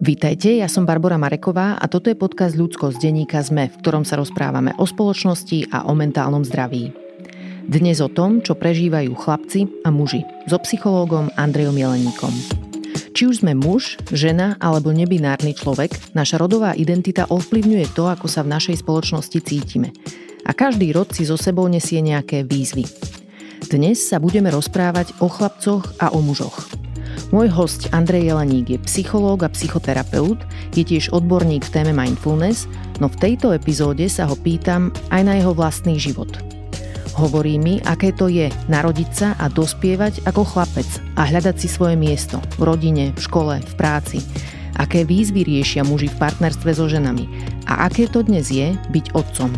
Vítajte, ja som Barbora Mareková a toto je podcast Ľudskosť denníka SME, v ktorom sa rozprávame o spoločnosti a o mentálnom zdraví. Dnes o tom, čo prežívajú chlapci a muži, so psychológom Andrejom Jeleníkom. Či už sme muž, žena alebo nebinárny človek, naša rodová identita ovplyvňuje to, ako sa v našej spoločnosti cítime. A každý rod si so sebou nesie nejaké výzvy. Dnes sa budeme rozprávať o chlapcoch a o mužoch. Môj host Andrej Jeleník je psychológ a psychoterapeut, je tiež odborník v téme mindfulness, no v tejto epizóde sa ho pýtam aj na jeho vlastný život. Hovorí mi, aké to je narodiť sa a dospievať ako chlapec a hľadať si svoje miesto v rodine, v škole, v práci. Aké výzvy riešia muži v partnerstve so ženami a aké to dnes je byť otcom.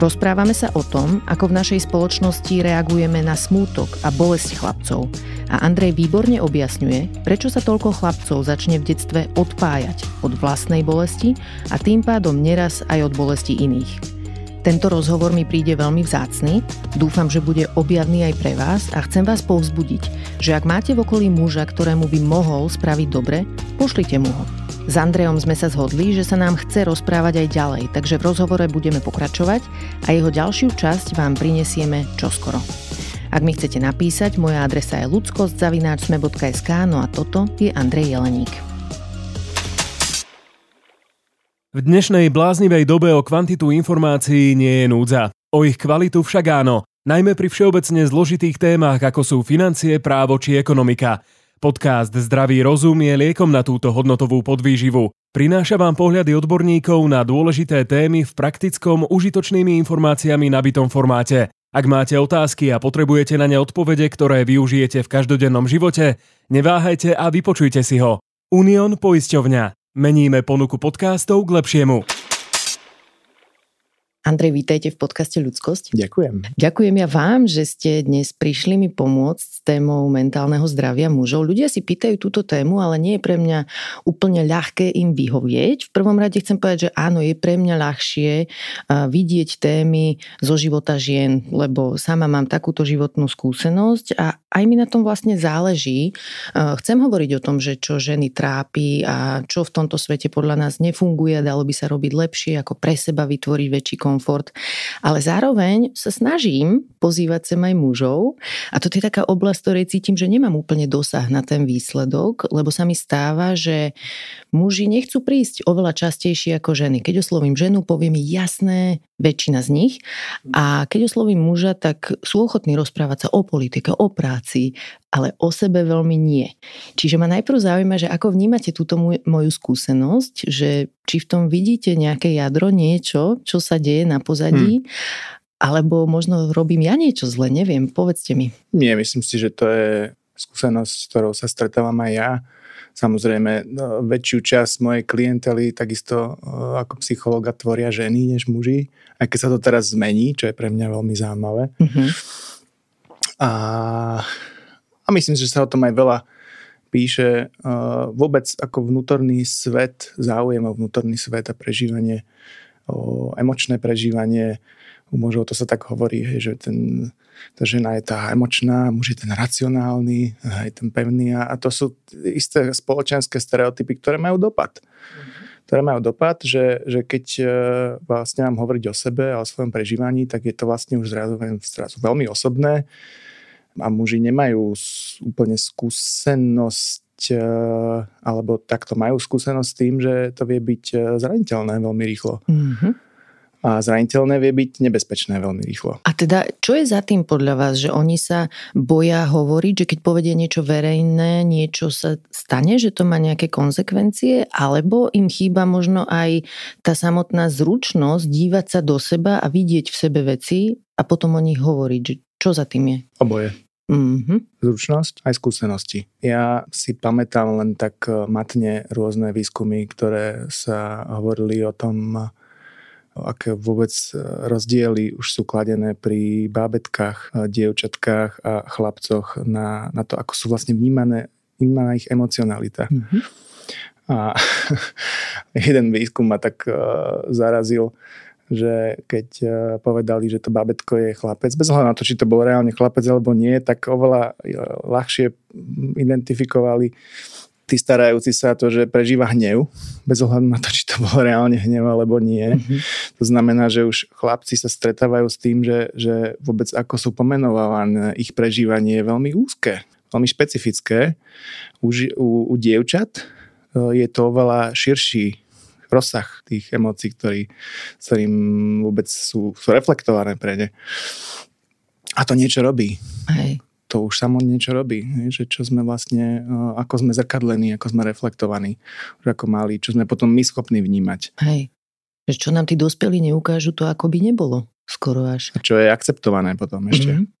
Rozprávame sa o tom, ako v našej spoločnosti reagujeme na smútok a bolesť chlapcov a Andrej výborne objasňuje, prečo sa toľko chlapcov začne v detstve odpájať od vlastnej bolesti a tým pádom neraz aj od bolesti iných. Tento rozhovor mi príde veľmi vzácny, dúfam, že bude objavný aj pre vás a chcem vás povzbudiť, že ak máte v okolí muža, ktorému by mohol spraviť dobre, pošlite mu ho. S Andrejom sme sa zhodli, že sa nám chce rozprávať aj ďalej, takže v rozhovore budeme pokračovať a jeho ďalšiu časť vám prinesieme čoskoro. Ak mi chcete napísať, moja adresa je ludskost@sme.sk, no a toto je Andrej Jeleník. V dnešnej bláznivej dobe o kvantitu informácií nie je núdza. O ich kvalitu však áno, najmä pri všeobecne zložitých témach, ako sú financie, právo či ekonomika. Podcast Zdravý rozum je liekom na túto hodnotovú podvýživu. Prináša vám pohľady odborníkov na dôležité témy v praktickom, užitočnými informáciami nabitom formáte. Ak máte otázky a potrebujete na ne odpovede, ktoré využijete v každodennom živote, neváhajte a vypočujte si ho. Union Poisťovňa. Meníme ponuku podcastov k lepšiemu. Andrej, vítajte v podcaste Ľudskosť. Ďakujem. Ďakujem ja vám, že ste dnes prišli mi pomôcť s témou mentálneho zdravia mužov. Ľudia si pýtajú túto tému, ale nie je pre mňa úplne ľahké im vyhovieť. V prvom rade chcem povedať, že áno, je pre mňa ľahšie vidieť témy zo života žien, lebo sama mám takúto životnú skúsenosť a aj mi na tom vlastne záleží. Chcem hovoriť o tom, že čo ženy trápi a čo v tomto svete podľa nás nefunguje, dalo by sa robiť lepšie, ako pre seba vytvoriť väčší komfort, ale zároveň sa snažím pozývať sem aj mužov a toto je taká oblasť, ktorej cítim, že nemám úplne dosah na ten výsledok, lebo sa mi stáva, že muži nechcú prísť oveľa častejšie ako ženy. Keď oslovím ženu, povie mi jasné, väčšina z nich, a keď oslovím muža, tak sú ochotní rozprávať sa o politike, o práci, ale o sebe veľmi nie. Čiže ma najprv zaujíma, že ako vnímate túto moju skúsenosť, že či v tom vidíte nejaké jadro, niečo, čo sa deje na pozadí, alebo možno robím ja niečo zle, neviem, povedzte mi. Nie, myslím si, že to je skúsenosť, s ktorou sa stretávam aj ja. Samozrejme, väčšiu časť mojej klientely takisto ako psychológa tvoria ženy než muži, aj keď sa to teraz zmení, čo je pre mňa veľmi zaujímavé. Mm-hmm. A myslím, že sa o tom aj veľa píše, vôbec ako vnútorný svet, záujem o vnútorný svet a prežívanie, emočné prežívanie. U mužov to sa tak hovorí, hej, že tá žena je tá emočná, muž je ten racionálny, je ten pevný a to sú isté spoločenské stereotypy, ktoré majú dopad. Ktoré majú dopad, že keď vlastne mám hovoriť o sebe a o svojom prežívaní, tak je to vlastne už zrazu veľmi osobné. A muži nemajú úplne skúsenosť, alebo takto majú skúsenosť s tým, že to vie byť zraniteľné veľmi rýchlo. Mm-hmm. A zraniteľné vie byť nebezpečné veľmi rýchlo. A teda, čo je za tým podľa vás, že oni sa boja hovoriť, že keď povedia niečo verejné, niečo sa stane, že to má nejaké konsekvencie, alebo im chýba možno aj tá samotná zručnosť dívať sa do seba a vidieť v sebe veci a potom o nich hovoriť, že čo za tým je? Oboje. Mm-hmm. Zručnosť aj skúsenosti. Ja si pamätám len tak matne rôzne výskumy, ktoré sa hovorili o tom, aké vôbec rozdiely už sú kladené pri bábetkách, dievčatkách a chlapcoch na to, ako sú vlastne vnímaná ich emocionalita. Mm-hmm. A jeden výskum ma tak zarazil, že keď povedali, že to bábätko je chlapec, bez ohľadu na to, či to bol reálne chlapec alebo nie, tak oveľa ľahšie identifikovali tí starajúci sa to, že prežíva hnev, bez ohľadu na to, či to bol reálne hnev alebo nie. To znamená, že už chlapci sa stretávajú s tým, že vôbec ako sú pomenované, ich prežívanie je veľmi úzke, veľmi špecifické. Už u dievčat je to oveľa širší rozsah tých emócií, ktorým vôbec sú reflektované pre ne. A to niečo robí. Hej. To už samo niečo robí, že čo sme vlastne, ako sme zrkadlení, ako sme reflektovaní, ako mali, čo sme potom my schopní vnímať. Hej, že čo nám tí dospelí neukážu, to ako by nebolo skoro až. A čo je akceptované potom ešte. Mm-hmm.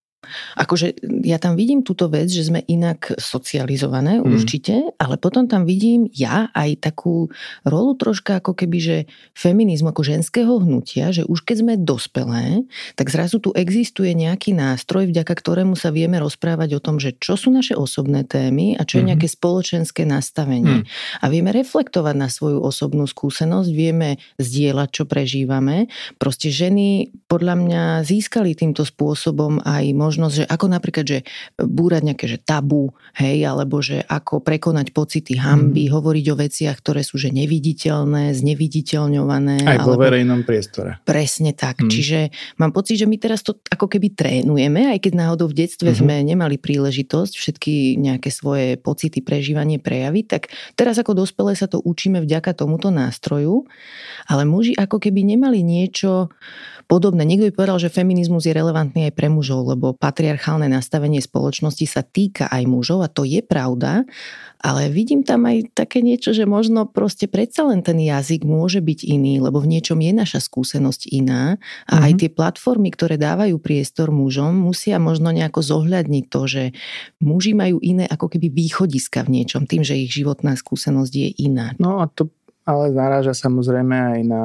Akože ja tam vidím túto vec, že sme inak socializované určite, ale potom tam vidím ja aj takú rolu troška ako keby, že feminizmu ako ženského hnutia, že už keď sme dospelé, tak zrazu tu existuje nejaký nástroj, vďaka ktorému sa vieme rozprávať o tom, že čo sú naše osobné témy a čo je nejaké spoločenské nastavenie. A vieme reflektovať na svoju osobnú skúsenosť, vieme zdieľať, čo prežívame. Proste ženy podľa mňa získali týmto spôsobom aj možnosť, že ako napríklad, že búrať nejaké že tabu, hej, alebo že ako prekonať pocity hanby, hovoriť o veciach, ktoré sú že neviditeľné, zneviditeľňované. Aj vo verejnom priestore. Presne tak. Čiže mám pocit, že my teraz to ako keby trénujeme, aj keď náhodou v detstve sme nemali príležitosť všetky nejaké svoje pocity, prežívanie prejaviť, tak teraz ako dospelé sa to učíme vďaka tomuto nástroju, ale muži ako keby nemali niečo podobné. Niekto by povedal, že feminizmus je relevantný aj pre mužov, lebo patriarchálne nastavenie spoločnosti sa týka aj mužov a to je pravda, ale vidím tam aj také niečo, že možno proste predsa len ten jazyk môže byť iný, lebo v niečom je naša skúsenosť iná a aj tie platformy, ktoré dávajú priestor mužom, musia možno nejako zohľadniť to, že muži majú iné ako keby východiska v niečom, tým, že ich životná skúsenosť je iná. No a to ale naráža samozrejme aj na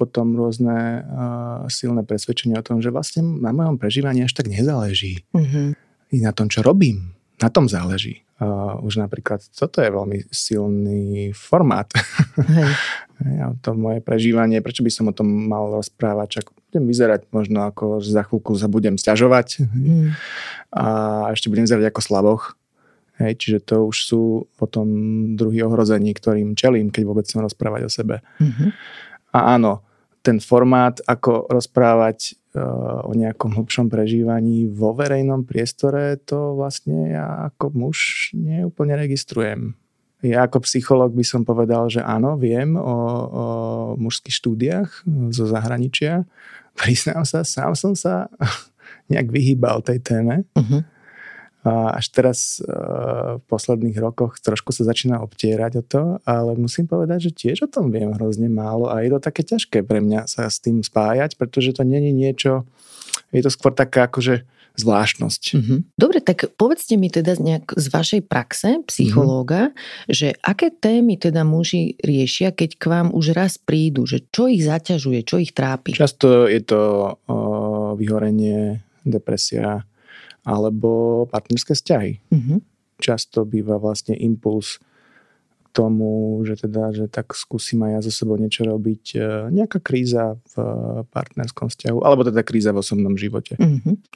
potom rôzne silné presvedčenie o tom, že vlastne na mojom prežívaní až tak nezáleží. I na tom, čo robím, na tom záleží. Už napríklad toto je veľmi silný formát. Hej. To moje prežívanie, prečo by som o tom mal rozprávať, čak budem vyzerať možno ako, že za chvíľku sa budem sťažovať a ešte budem vyzerať ako slaboch. Hej, čiže to už sú potom druhý ohrození, ktorým čelím, keď vôbec chcem rozprávať o sebe. A áno, ten formát, ako rozprávať o nejakom hlbšom prežívaní vo verejnom priestore, to vlastne ja ako muž neúplne registrujem. Ja ako psychológ by som povedal, že áno, viem o mužských štúdiách zo zahraničia. Priznám sa, sám som sa nejak vyhýbal tej téme. Až teraz v posledných rokoch trošku sa začína obtierať o to, ale musím povedať, že tiež o tom viem hrozne málo a je to také ťažké pre mňa sa s tým spájať, pretože to nie je niečo, je to skôr taká akože zvláštnosť. Dobre, tak povedzte mi teda nejak z vašej praxe psychológa, že aké témy teda muži riešia, keď k vám už raz prídu, že čo ich zaťažuje, čo ich trápi? Často je to vyhorenie, depresia, alebo partnerské vzťahy. Často býva vlastne impuls k tomu, že teda, že tak skúsim aj ja so sebou niečo robiť. Nejaká kríza v partnerskom vzťahu, alebo teda kríza v osobnom živote.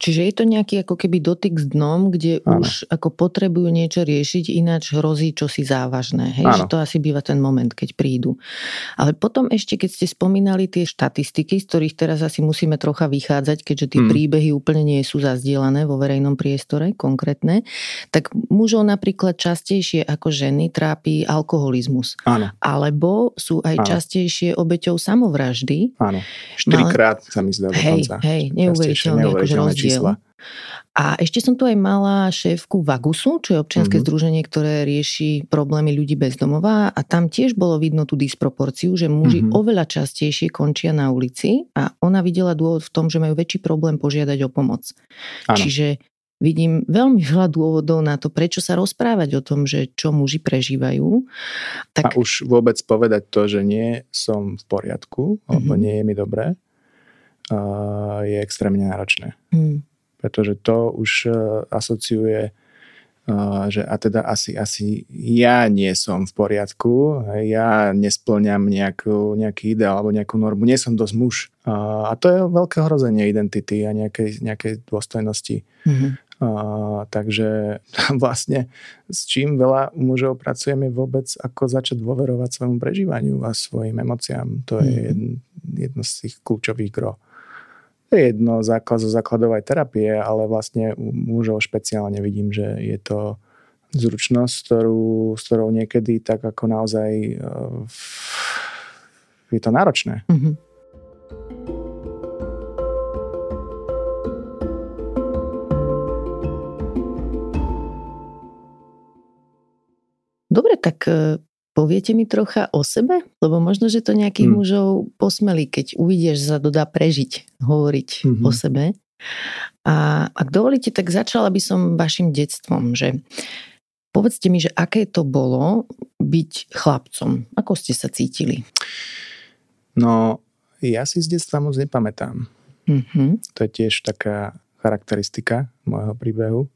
Čiže je to nejaký ako keby dotyk s dnom, kde už ako potrebujú niečo riešiť, ináč hrozí čosi závažné. Hej? Že to asi býva ten moment, keď prídu. Ale potom ešte, keď ste spomínali tie štatistiky, z ktorých teraz asi musíme trocha vychádzať, keďže tie príbehy úplne nie sú zazdielané vo verejnom priestore, konkrétne, tak mužov napríklad častejšie ako ženy trápi alkoholizmus. Alebo sú aj častejšie obeťou samovraždy. 4-krát sa mi zdá dokonca. Hej, neuveriteľné akože rozdiel. A ešte som tu aj mala šéfku Vagusu, čo je občianske združenie, ktoré rieši problémy ľudí bez domova a tam tiež bolo vidno tú disproporciu, že muži oveľa častejšie končia na ulici a ona videla dôvod v tom, že majú väčší problém požiadať o pomoc. Čiže vidím veľmi veľa dôvodov na to, prečo sa rozprávať o tom, že čo muži prežívajú. Tak... A už vôbec povedať to, že nie som v poriadku, alebo nie je mi dobré, je extrémne náročné. Pretože to už asociuje, že a teda asi ja nie som v poriadku, ja nespĺňam nejaký ideál alebo nejakú normu, nie som dosť muž. A to je veľké ohrozenie identity a nejakej dôstojnosti. Takže vlastne s čím veľa u mužov pracujeme vôbec, ako začať dôverovať svojmu prežívaniu a svojim emóciám. To je jedno z tých kľúčových gro. To je jedno zo základov aj terapie, ale vlastne u mužov špeciálne vidím, že je to zručnosť, s ktorou niekedy tak ako naozaj je to náročné. Mm-hmm. Dobre, tak poviete mi trocha o sebe? Lebo možno, že to nejakých mužov posmelí, keď uvidíš, že sa dodá prežiť, hovoriť o sebe. A ak dovolíte, tak začala by som vašim detstvom, že povedzte mi, že aké to bolo byť chlapcom? Ako ste sa cítili? No, ja si z detstva moc nepamätám. To je tiež taká charakteristika môjho príbehu.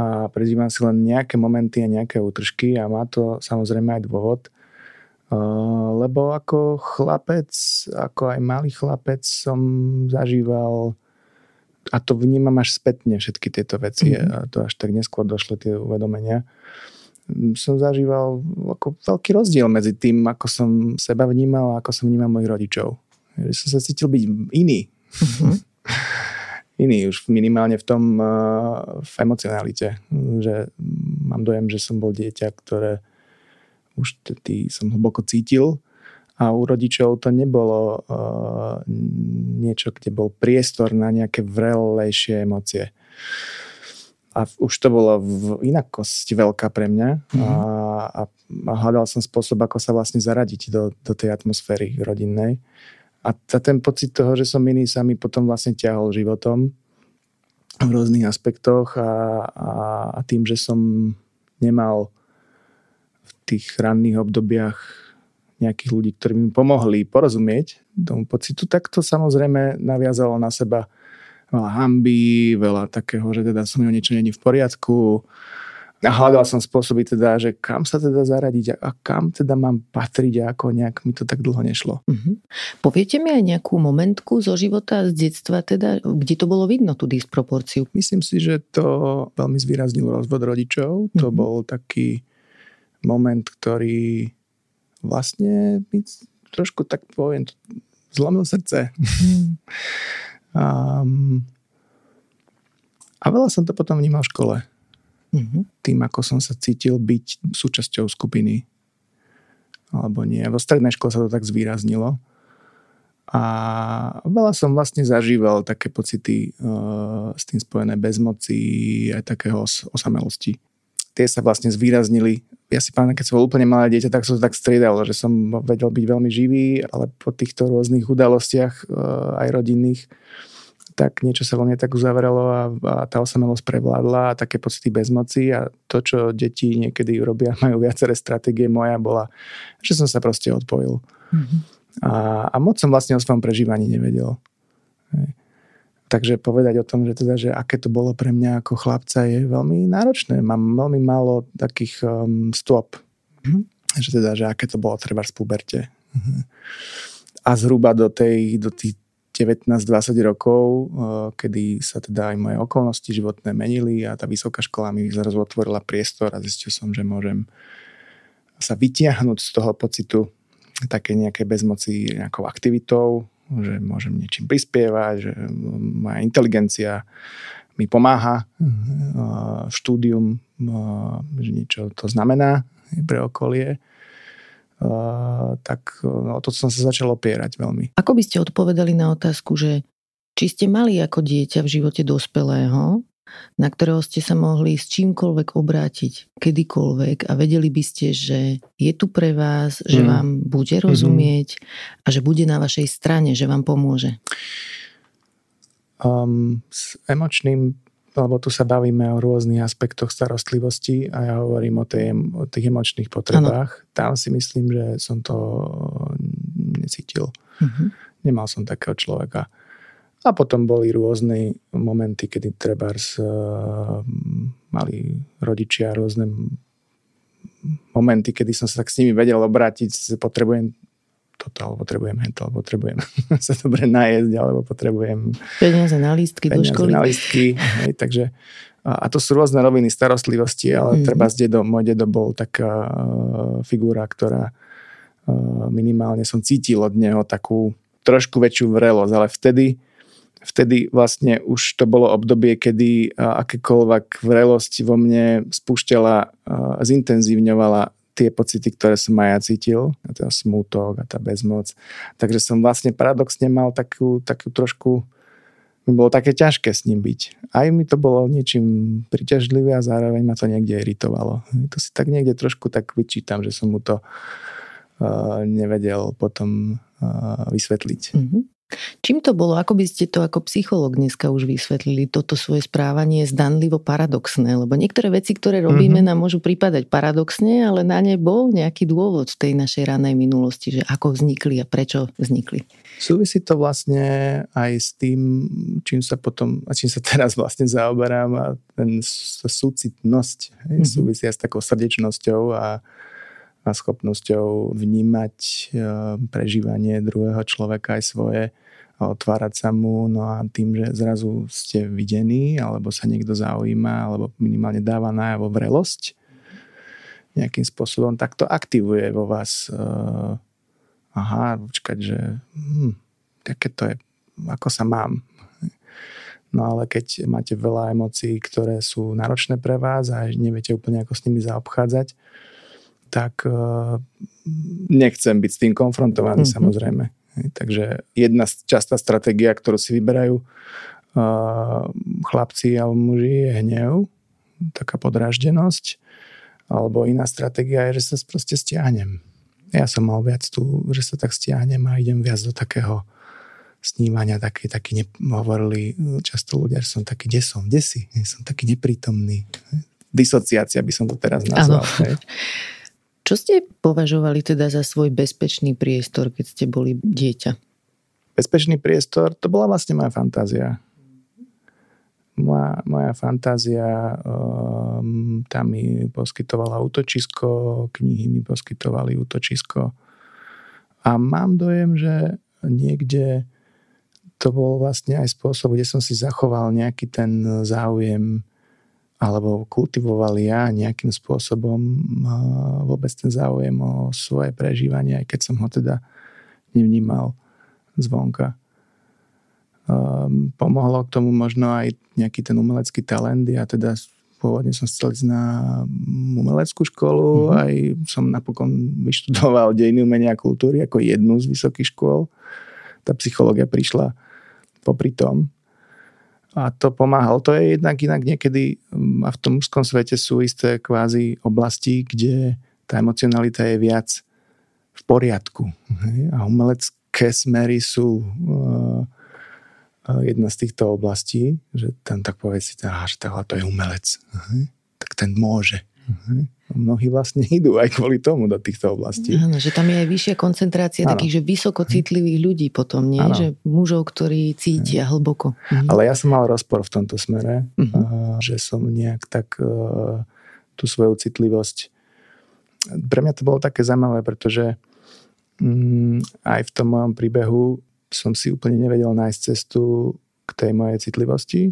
A prežívam si len nejaké momenty a nejaké útržky a má to samozrejme aj dôvod, lebo ako chlapec, ako aj malý chlapec som zažíval, a to vnímam až spätne všetky tieto veci, a to až tak neskôr došli tie uvedomenia, som zažíval ako veľký rozdiel medzi tým, ako som seba vnímal a ako som vnímal mojich rodičov. Že som sa cítil byť iný. Iný, už minimálne v tom v emocionalite, že mám dojem, že som bol dieťa, ktoré už tedy som hlboko cítil a u rodičov to nebolo niečo, kde bol priestor na nejaké vrelejšie emócie. A už to bolo v inakosti veľká pre mňa a hľadal som spôsob, ako sa vlastne zaradiť do tej atmosféry rodinnej. A ten pocit toho, že som iný, sa mi potom vlastne ťahol životom v rôznych aspektoch a tým, že som nemal v tých ranných obdobiach nejakých ľudí, ktorí mi pomohli porozumieť tomu pocitu, tak to samozrejme naviazalo na seba veľa hanby, veľa takého, že teda som mňa niečo není v poriadku. A hľadal som spôsoby teda, že kam sa teda zaradiť a kam teda mám patriť a ako nejak mi to tak dlho nešlo. Poviete mi aj nejakú momentku zo života, z detstva teda, kde to bolo vidno, tú disproporciu? Myslím si, že to veľmi zvýraznil rozvod rodičov. To bol taký moment, ktorý vlastne mi trošku tak poviem, zlomil srdce. A veľa som to potom vnímal v škole. Tým, ako som sa cítil byť súčasťou skupiny. Alebo nie. Vo strednej škole sa to tak zvýraznilo. A veľa som vlastne zažíval také pocity s tým spojené bezmoci, aj takého osamelosti. Tie sa vlastne zvýraznili. Ja si pamätám, keď som bol úplne malé dieťa, tak som to tak striedal, že som vedel byť veľmi živý, ale po týchto rôznych udalostiach aj rodinných tak niečo sa vo mne tak uzavrelo a tá osamelosť prevládla a také pocity bezmoci a to, čo deti niekedy robia, majú viaceré stratégie, moja bola, že som sa proste odpojil. A moc som vlastne o svojom prežívaní nevedel. Takže povedať o tom, že teda, že aké to bolo pre mňa ako chlapca je veľmi náročné. Mám veľmi málo takých stôp. Že teda, že aké to bolo treba v puberte. A zhruba do tých 19-20 rokov, kedy sa teda aj moje okolnosti životné menili a tá vysoká škola mi zrazu otvorila priestor a zistil som, že môžem sa vytiahnuť z toho pocitu také nejakej bezmoci nejakou aktivitou, že môžem niečím prispievať, že moja inteligencia mi pomáha, štúdium, že niečo to znamená pre okolie. Tak o to som sa začal opierať veľmi. Ako by ste odpovedali na otázku, že či ste mali ako dieťa v živote dospelého, na ktorého ste sa mohli s čímkoľvek obrátiť, kedykoľvek a vedeli by ste, že je tu pre vás, že vám bude rozumieť a že bude na vašej strane, že vám pomôže? S emočným, lebo tu sa bavíme o rôznych aspektoch starostlivosti a ja hovorím o tých emočných potrebách. Ano. Tam si myslím, že som to necítil. Nemal som takého človeka. A potom boli rôzne momenty, kedy trebárs mali rodičia rôzne momenty, kedy som sa tak s nimi vedel obrátiť, potrebujem toto, alebo potrebujem hento, alebo potrebujem sa dobre najesť, alebo potrebujem peniaze na lístky do školy. Hej, takže, a to sú rôzne roviny starostlivosti, ale treba s dedom, môj dedo bol taká figúra, ktorá minimálne som cítil od neho takú trošku väčšiu vrelosť, ale vtedy vlastne už to bolo obdobie, kedy akékoľvek vrelosť vo mne spúšťala, zintenzívňovala tie pocity, ktoré som aj ja cítil, a ten smútok a tá bezmoc. Takže som vlastne paradoxne mal takú trošku, mi bolo také ťažké s ním byť. Aj mi to bolo niečím priťažlivé a zároveň ma to niekde iritovalo. To si tak niekde trošku tak vyčítam, že som mu to nevedel potom vysvetliť. Mm-hmm. Čím to bolo? Ako by ste to ako psychológ dneska už vysvetlili? Toto svoje správanie je zdanlivo paradoxné, lebo niektoré veci, ktoré robíme, nám môžu pripadať paradoxne, ale na ne bol nejaký dôvod v tej našej ranej minulosti, že ako vznikli a prečo vznikli. Súvisí to vlastne aj s tým, čím sa teraz vlastne zaoberám, a ten súcitnosť súvisia s takou srdečnosťou a schopnosťou vnímať prežívanie druhého človeka aj svoje, otvárať sa mu, no a tým, že zrazu ste videní, alebo sa niekto zaujíma, alebo minimálne dáva najavo vrelosť nejakým spôsobom, tak to aktivuje vo vás keď to je, ako sa mám. No ale keď máte veľa emócií, ktoré sú náročné pre vás a neviete úplne, ako s nimi zaobchádzať, tak nechcem byť s tým konfrontovaný, samozrejme. Takže jedna častá stratégia, ktorú si vyberajú chlapci alebo muži, je hnev, taká podráždenosť, alebo iná stratégia je, že sa proste stiahnem. Ja som mal viac tu, že sa tak stiahnem a idem viac do takého snívania, taký hovorili často ľudia, že som taký desí, som taký neprítomný. Disociácia by som to teraz nazval. Čo ste považovali teda za svoj bezpečný priestor, keď ste boli dieťa? Bezpečný priestor, to bola vlastne moja fantázia. Moja fantázia, tá mi poskytovala útočisko, knihy mi poskytovali útočisko. A mám dojem, že niekde to bol vlastne aj spôsob, kde som si zachoval nejaký ten záujem, alebo kultivoval ja nejakým spôsobom vôbec ten záujem o svoje prežívanie, aj keď som ho teda nevnímal zvonka. Pomohlo k tomu možno aj nejaký ten umelecký talent. Ja teda pôvodne som chcel ísť na umeleckú školu, aj som napokon vyštudoval dejiny umenia a kultúry ako jednu z vysokých škôl. Tá psychológia prišla popri tom. A to pomáhalo. To je jednak inak niekedy, a v tom mužskom svete sú isté kvázi oblasti, kde tá emocionalita je viac v poriadku. A umelecké smery sú jedna z týchto oblastí, že tam tak povie si, že to je umelec. Tak ten môže. Mnohí vlastne idú aj kvôli tomu do týchto oblastí. Áno, že tam je aj vyššia koncentrácia takých, že vysoko citlivých ľudí potom, nie? Že mužov, ktorí cítia hlboko. Ale ja som mal rozpor v tomto smere, že som nejak tak tú svoju citlivosť... Pre mňa to bolo také zaujímavé, pretože aj v tom mojom príbehu som si úplne nevedel nájsť cestu k tej mojej citlivosti,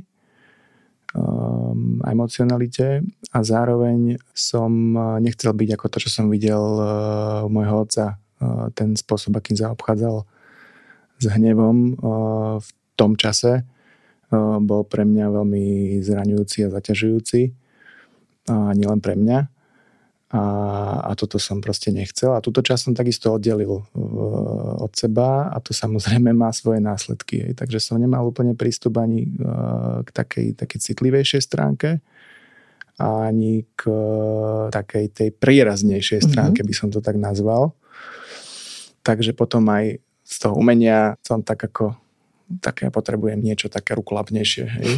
emocionalite, a zároveň som nechcel byť ako to, čo som videl u môjho otca. Ten spôsob, akým zaobchádzal s hnevom v tom čase, bol pre mňa veľmi zraňujúci a zaťažujúci. Nielen pre mňa. A toto som proste nechcel. A túto časť som takisto oddelil od seba a to samozrejme má svoje následky. Takže som nemal úplne prístup ani k takej citlivejšej stránke, ani k takej tej príraznejšej stránke, by som to tak nazval. Takže potom aj z toho umenia som tak ako... tak ja potrebujem niečo také rukolapnejšie. Hej.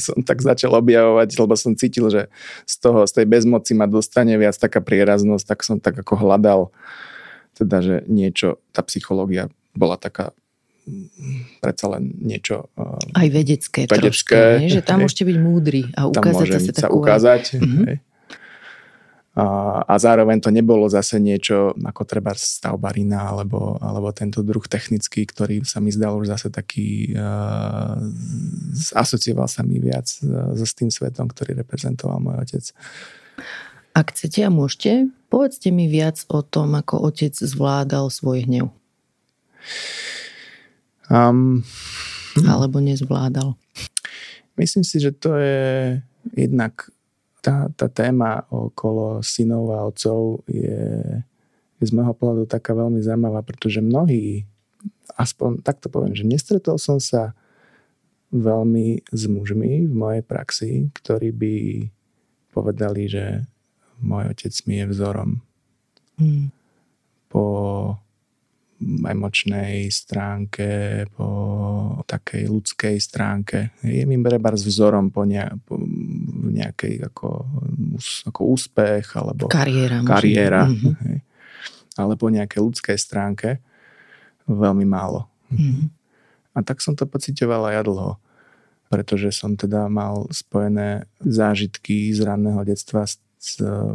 Som tak začal objavovať, lebo som cítil, že z tej bezmoci ma dostane viac taká prieraznosť, tak som tak ako hľadal, teda, že niečo, tá psychológia bola taká predsa len niečo... Aj vedecké trošku, že tam môžete byť múdry a ukázať sa takú... Tam môžem sa ukázať, hej. a zároveň to nebolo zase niečo ako treba stavbarina alebo tento druh technický, ktorý sa mi zdal už zase taký asocioval sa mi viac s tým svetom, ktorý reprezentoval môj otec. Ak chcete a môžete, povedzte mi viac o tom, ako otec zvládal svoj hnev. Alebo nezvládal. Myslím si, že to je jednak tá téma okolo synov a otcov je z môjho pohľadu taká veľmi zaujímavá, pretože mnohí, aspoň tak to poviem, že nestretol som sa veľmi s mužmi v mojej praxi, ktorí by povedali, že môj otec mi je vzorom. Po emočnej stránke, po takej ľudskej stránke. Je mi trebárs vzorom po nejakej ako úspech alebo kariéra. Mm-hmm. Hej. Ale po nejakej ľudskej stránke veľmi málo. Mm-hmm. A tak som to pociťoval aj dlho, pretože som teda mal spojené zážitky z ranného detstva s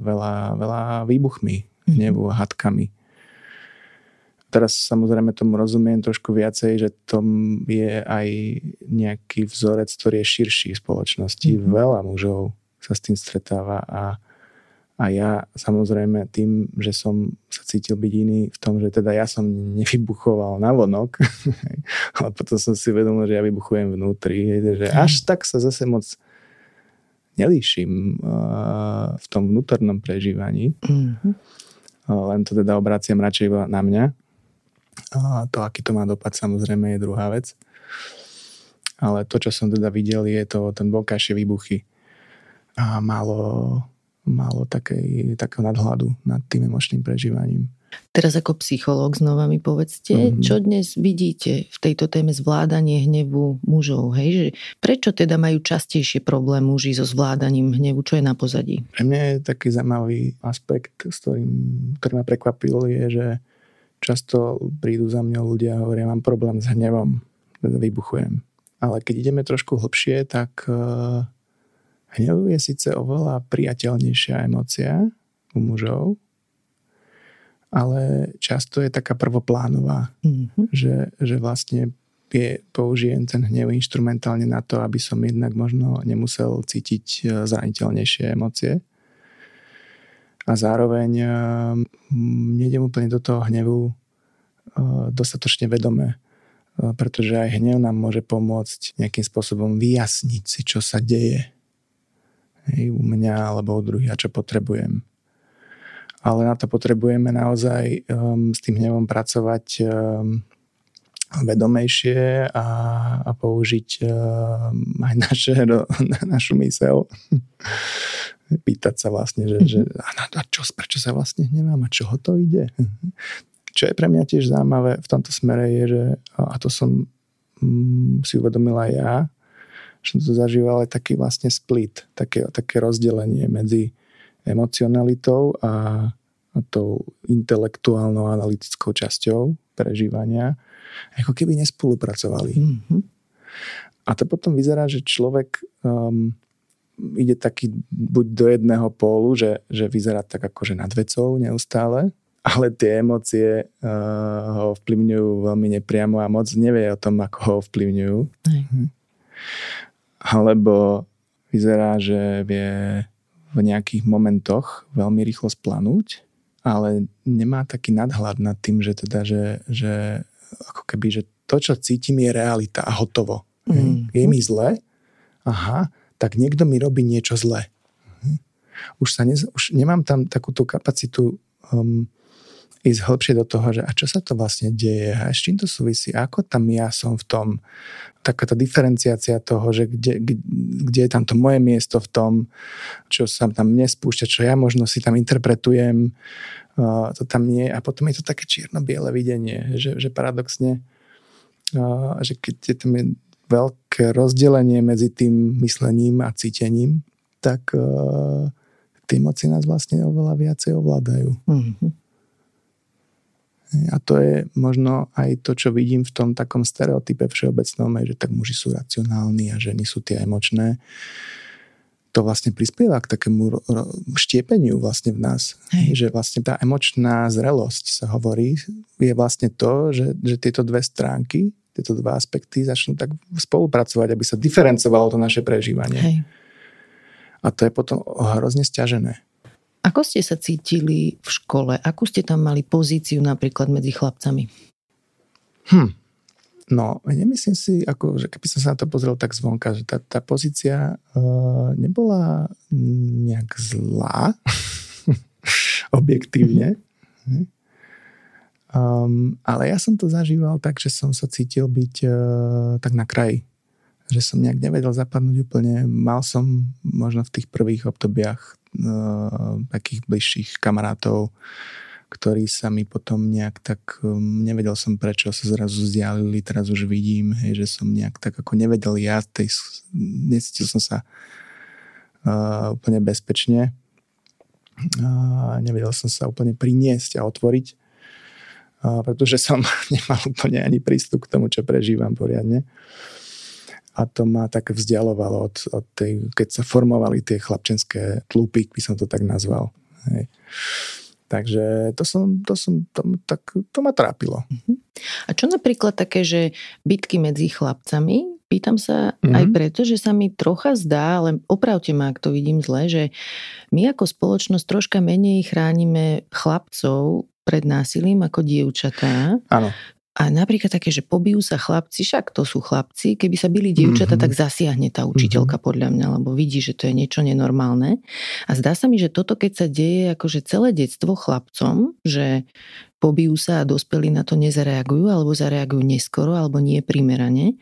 veľa výbuchmi, hnevu a hadkami. Teraz samozrejme tomu rozumiem trošku viacej, že to je aj nejaký vzorec, ktorý je širší v spoločnosti. Mm-hmm. Veľa mužov sa s tým stretáva a ja samozrejme tým, že som sa cítil byť iný v tom, že teda ja som nevybuchoval navonok, ale potom som si uvedomil, že ja vybuchujem vnútri. Že až tak sa zase moc nelíšim v tom vnútornom prežívaní. Mm-hmm. Len to teda obraciam radšej na mňa. A to, aký to má dopad, samozrejme, je druhá vec. Ale to, čo som teda videl, je to ten vonkajšie výbuchy. A málo takého nadhľadu nad tým emočným prežívaním. Teraz ako psychológ znova mi povedzte, čo dnes vidíte v tejto téme zvládanie hnevu mužov? Hej? Že prečo teda majú častejšie problém muži so zvládaním hnevu? Čo je na pozadí? Pre mňa je taký zaujímavý aspekt, ktorý ma prekvapil, je, že často prídu za mňa ľudia a hovoria, mám problém s hnevom, teda vybuchujem. Ale keď ideme trošku hlbšie, tak hnev je síce oveľa priateľnejšia emócia u mužov, ale často je taká prvoplánová, že vlastne použijem ten hnev inštrumentálne na to, aby som jednak možno nemusel cítiť zraniteľnejšie emócie. A zároveň nejdem úplne do toho hnevu dostatočne vedomé, pretože aj hnev nám môže pomôcť nejakým spôsobom vyjasniť si, čo sa deje. Hej, u mňa alebo u druhých, čo potrebujem. Ale na to potrebujeme naozaj s tým hnevom pracovať vedomejšie a použiť aj našu myseľ. Pýtať sa vlastne, že prečo sa vlastne hnevám a čoho to ide. Čo je pre mňa tiež zaujímavé v tomto smere je, že, a to som si uvedomila ja, že som to zažíval aj taký vlastne split, také rozdelenie medzi emocionalitou a tou intelektuálnou analytickou časťou prežívania, ako keby nespolupracovali. Mm-hmm. A to potom vyzerá, že človek ide taký buď do jedného pólu, že vyzerá tak akože nad vecou neustále, ale tie emócie ho vplyvňujú veľmi nepriamo a moc nevie o tom, ako ho vplyvňujú. Mm-hmm. Alebo vyzerá, že vie v nejakých momentoch veľmi rýchlo splanúť, ale nemá taký nadhľad nad tým, že teda, že ako keby, že to, čo cítim, je realita a hotovo. Mm-hmm. Je mi zle? Aha, tak niekto mi robí niečo zlé. Už nemám tam takúto kapacitu ísť hlbšie do toho, že a čo sa to vlastne deje a s čím to súvisí, ako tam ja som v tom. Taká tá diferenciácia toho, že kde je tam to moje miesto v tom, čo sa tam nespúšťa, čo ja možno si tam interpretujem, to tam nie. A potom je to také čierno-biele videnie, že paradoxne, že keď je tam veľké rozdelenie medzi tým myslením a cítením, tak tie emócie nás vlastne oveľa viacej ovládajú. Mm-hmm. A to je možno aj to, čo vidím v tom takom stereotype všeobecnom, že tak muži sú racionálni a ženy sú tie emočné. to vlastne prispieva k takému štiepeniu vlastne v nás. Hej. Že vlastne tá emočná zrelosť sa hovorí, je vlastne to, že tieto dve stránky, tieto dva aspekty začnú tak spolupracovať, aby sa diferencovalo to naše prežívanie. Hej. A to je potom hrozne sťažené. Ako ste sa cítili v škole? Akú ste tam mali pozíciu napríklad medzi chlapcami? No, nemyslím si, ako, že keby som sa na to pozrel tak zvonka, že tá pozícia nebola nejak zlá, objektívne. Ale ja som to zažíval tak, že som sa cítil byť tak na kraji. Že som nejak nevedel zapadnúť úplne. Mal som možno v tých prvých obdobiach takých bližších kamarátov, ktorí sa mi potom nejak tak, nevedel som prečo, sa zrazu vzdialili, teraz už vidím, hej, že som nejak tak ako nevedel ja, necítil som sa úplne bezpečne, nevedel som sa úplne priniesť a otvoriť, pretože som nemal úplne ani prístup k tomu, čo prežívam poriadne. A to ma tak vzdialovalo od tej, keď sa formovali tie chlapčenské tlupy, by som to tak nazval. Hej. Takže to ma trápilo. A čo napríklad také, že bitky medzi chlapcami, pýtam sa aj preto, že sa mi trocha zdá, ale opravte ma, ak to vidím zle, že my ako spoločnosť troška menej chránime chlapcov pred násilím ako dievčatá. Áno. A napríklad také, že pobijú sa chlapci, však to sú chlapci, keby sa bili dievčatá, tak zasiahne tá učiteľka podľa mňa, lebo vidí, že to je niečo nenormálne. A zdá sa mi, že toto, keď sa deje akože celé detstvo chlapcom, že pobijú sa a dospelí na to nezareagujú, alebo zareagujú neskoro, alebo nie primerane,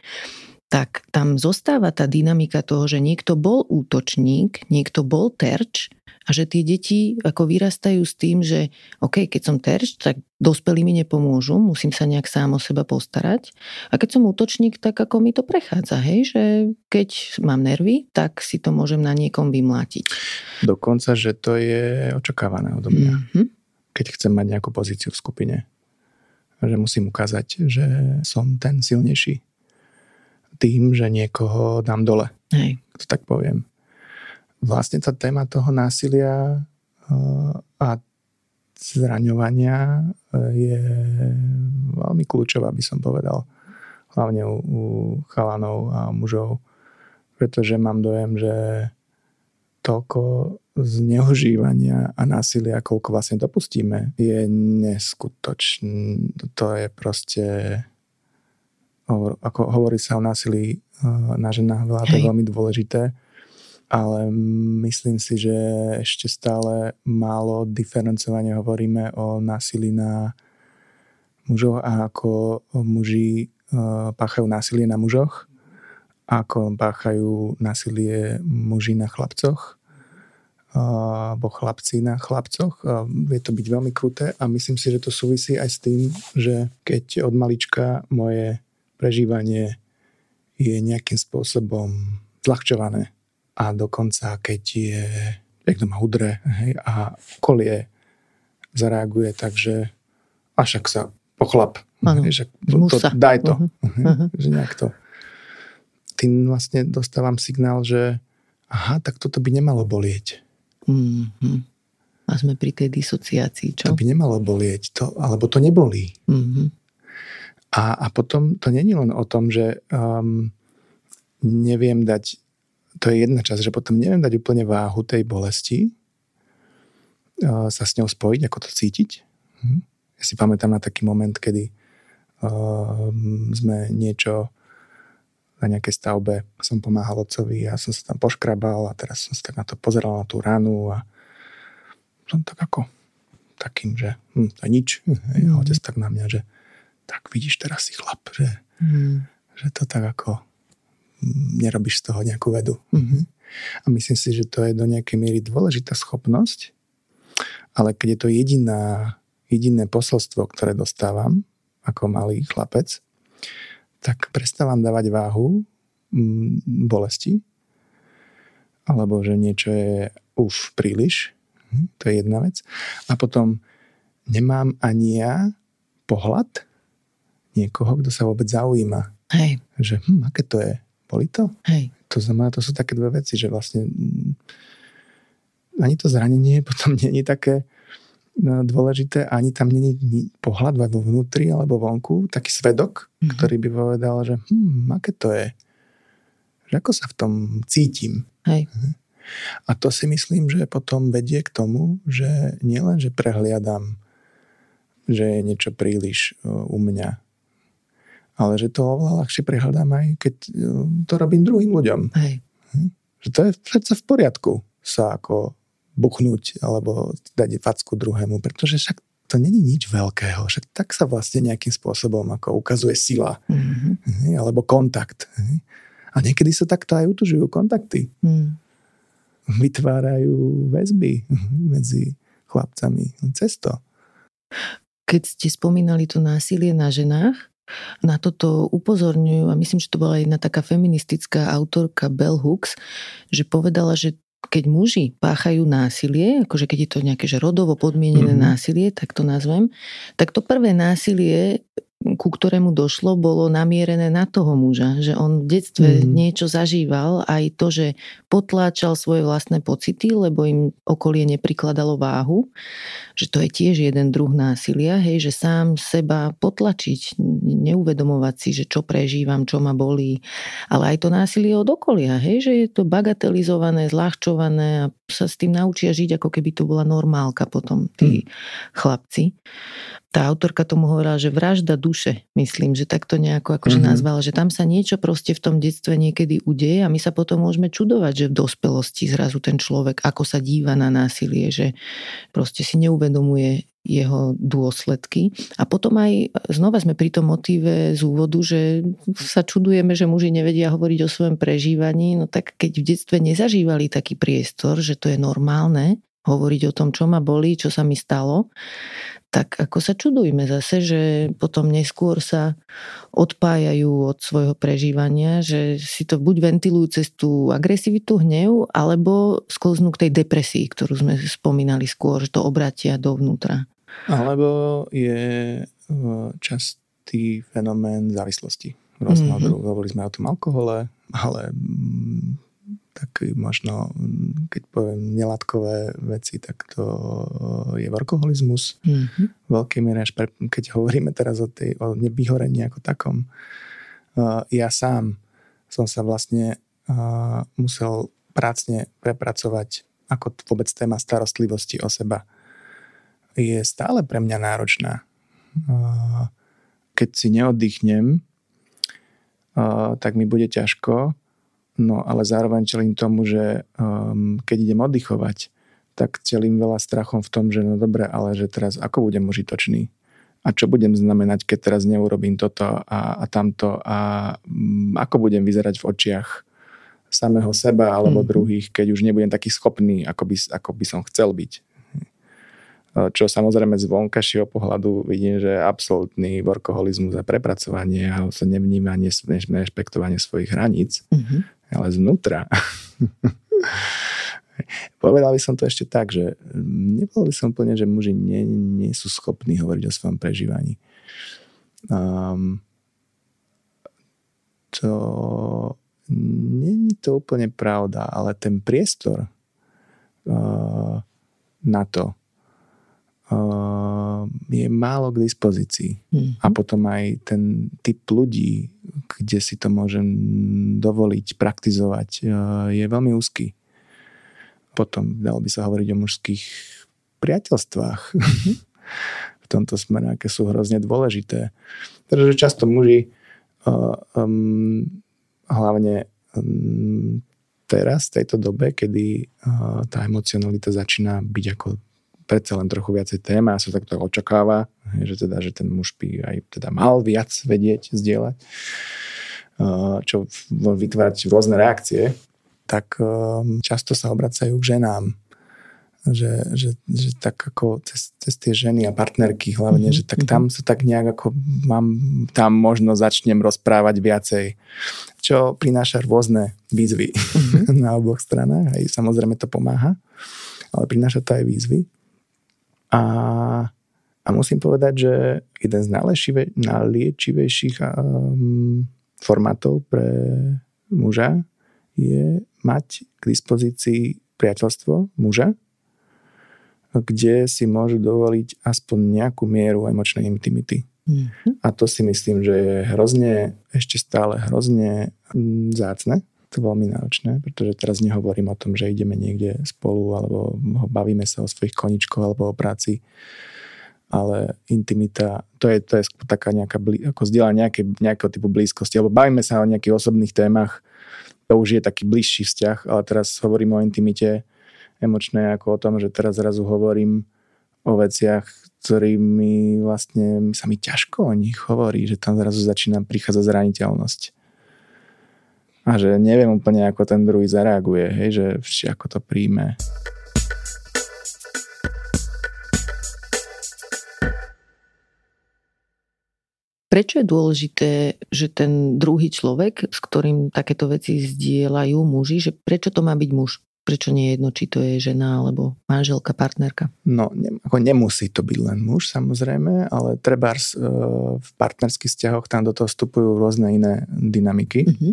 tak tam zostáva tá dynamika toho, že niekto bol útočník, niekto bol terč, a že tie deti ako vyrastajú s tým, že OK, keď som terč, tak dospelí mi nepomôžu, musím sa nejak sám o seba postarať. A keď som útočník, tak ako mi to prechádza, hej? Že keď mám nervy, tak si to môžem na niekom vymlátiť. Dokonca, že to je očakávané odo mňa. Keď chcem mať nejakú pozíciu v skupine. Že musím ukázať, že som ten silnejší. Tým, že niekoho dám dole. Hej. To tak poviem. Vlastne tá téma toho násilia a zraňovania je veľmi kľúčová, by som povedal. Hlavne u chalanov a mužov. Pretože mám dojem, že toľko zneužívania a násilia, koľko vlastne dopustíme, je neskutočné. To je proste... Ako hovorí sa o násilí na ženách, veľa, to je veľmi dôležité. Ale myslím si, že ešte stále málo diferencovane hovoríme o násilí na mužoch a ako muži páchajú násilie na mužoch, ako páchajú násilie muži na chlapcoch alebo chlapci na chlapcoch. Vie to byť veľmi kruté a myslím si, že to súvisí aj s tým, že keď od malička moje prežívanie je nejakým spôsobom zľahčované. A dokonca, keď je niekto ma hudre, hej, a okolie zareaguje tak, že a však sa pochlap. Daj to. Že nejak to. Tým vlastne dostávam signál, že aha, tak toto by nemalo bolieť. A sme pri tej disociácii, čo? To by nemalo bolieť, alebo to nebolí. A potom to nie je len o tom, že neviem dať. To je jedna časť, že potom neviem dať úplne váhu tej bolesti, sa s ňou spojiť, ako to cítiť. Ja si pamätám na taký moment, kedy sme niečo na nejakej stavbe, som pomáhal otcovi a som sa tam poškrabal a teraz som sa tak na to pozeral, na tú ranu a som tak ako takým, že to je nič. A otec tak na mňa, že tak vidíš, teraz si chlap, že to tak ako nerobíš z toho nejakú vedu. A myslím si, že to je do nejakej miery dôležitá schopnosť, ale keď je to jediné posolstvo, ktoré dostávam ako malý chlapec, tak prestávam dávať váhu bolesti, alebo že niečo je už príliš. To je jedna vec. A potom nemám ani ja pohľad niekoho, kto sa vôbec zaujíma. Hej. Že aké to je? Boli to? Hej. To znamená, to sú také dve veci, že vlastne ani to zranenie potom nie je také dôležité, ani tam nie je pohľad vo vnútri alebo vonku, taký svedok, ktorý by povedal, že aké to je, že ako sa v tom cítim. Hej. A to si myslím, že potom vedie k tomu, že nielen, že prehliadam, že je niečo príliš u mňa, ale že to oveľa ľahšie prehľadám aj keď to robím druhým ľuďom. Hej. Že to je predsa v poriadku sa ako buchnúť alebo dať facku druhému, pretože však to není nič veľkého. Však tak sa vlastne nejakým spôsobom ako ukazuje sila alebo kontakt. A niekedy sa takto aj utužujú kontakty. Vytvárajú väzby medzi chlapcami cez to. Keď ste spomínali to násilie na ženách, na toto upozorňujú, a myslím, že to bola jedna taká feministická autorka Bell Hooks, že povedala, že keď muži páchajú násilie, akože keď je to nejaké že rodovo podmienené násilie, tak to nazvem, tak to prvé násilie, ku ktorému došlo, bolo namierené na toho muža, že on v detstve niečo zažíval, aj to, že potláčal svoje vlastné pocity, lebo im okolie neprikladalo váhu, že to je tiež jeden druh násilia, hej, že sám seba potlačiť, neuvedomovať si, že čo prežívam, čo ma bolí, ale aj to násilie od okolia, hej, že je to bagatelizované, zľahčované a sa s tým naučia žiť, ako keby to bola normálka potom tí chlapci. Tá autorka tomu hovorila, že vražda duše, myslím, že takto nejako akože nazvala, že tam sa niečo proste v tom detstve niekedy udeje a my sa potom môžeme čudovať, že v dospelosti zrazu ten človek, ako sa díva na násilie, že proste si neuvedomuje jeho dôsledky. A potom aj znova sme pri tom motíve z úvodu, že sa čudujeme, že muži nevedia hovoriť o svojom prežívaní, no tak keď v detstve nezažívali taký priestor, že to je normálne, hovoriť o tom, čo ma bolí, čo sa mi stalo, tak ako sa čudujme zase, že potom neskôr sa odpájajú od svojho prežívania, že si to buď ventilujú cez tú agresivitu, hnev, alebo sklznú k tej depresii, ktorú sme spomínali skôr, že to obratia dovnútra. Alebo je častý fenomén závislosti. Hovorili sme o tom alkohole, ale tak možno, keď poviem nelátkové veci, tak to je alkoholizmus. Veľký mier, keď hovoríme teraz o nevyhorení ako takom. Ja sám som sa vlastne musel prácne prepracovať, ako vôbec téma starostlivosti o seba je stále pre mňa náročná. Keď si neoddychnem, tak mi bude ťažko. No, ale zároveň čelím tomu, že keď idem oddychovať, tak čelím veľa strachom v tom, že no dobre, ale že teraz ako budem užitočný? A čo budem znamenať, keď teraz neurobím toto a tamto? A ako budem vyzerať v očiach samého seba alebo druhých, keď už nebudem taký schopný, ako by som chcel byť? Čo samozrejme z vonkajšieho pohľadu vidím, že je absolútny workoholizmus a prepracovanie a sa nevnímanie, nerešpektovanie svojich hraníc, ale znútra. Povedal by som to ešte tak, že nepovedal by som úplne, že muži nie sú schopní hovoriť o svojom prežívaní. To nie je to úplne pravda, ale ten priestor na to je málo k dispozícii. A potom aj ten typ ľudí, kde si to môžem dovoliť, praktizovať, je veľmi úzky. Potom dalo by sa hovoriť o mužských priateľstvách. V tomto smere, aké sú hrozne dôležité. Pretože často muži hlavne teraz, v tejto dobe, kedy tá emocionalita začína byť ako predsa len trochu viacej téma a sa takto očakáva, že ten muž by aj teda mal viac vedieť, zdieľať, čo vytvárať rôzne reakcie, tak často sa obracajú k ženám. Že tak ako cez tie ženy a partnerky hlavne, že tak tam sa tak nejak ako tam možno začnem rozprávať viacej, čo prináša rôzne výzvy na oboch stranách, aj samozrejme to pomáha, ale prináša to aj výzvy. A musím povedať, že jeden z najliečivejších formátov pre muža je mať k dispozícii priateľstvo muža kde si môžu dovoliť aspoň nejakú mieru emočnej intimity. Mm-hmm. A to si myslím, že je ešte stále hrozne vzácne. To veľmi náročné, pretože teraz nehovorím o tom, že ideme niekde spolu alebo bavíme sa o svojich koničkoch alebo o práci, ale intimita, to je taká nejaká, ako zdieľanie nejakého typu blízkosti, alebo bavíme sa o nejakých osobných témach, to už je taký bližší vzťah, ale teraz hovorím o intimite emočnej ako o tom, že teraz zrazu hovorím o veciach, ktorými vlastne sa mi ťažko o nich hovorí, že tam zrazu začína prichádzať zraniteľnosť. A že neviem úplne, ako ten druhý zareaguje, hej, že ako to príjme. Prečo je dôležité, že ten druhý človek, s ktorým takéto veci zdieľajú muži, že prečo to má byť muž? Prečo nie je jedno, či to je žena alebo manželka, partnerka? No, ako nemusí to byť len muž, samozrejme, ale trebárs v partnerských vzťahoch tam do toho vstupujú rôzne iné dynamiky. Mhm.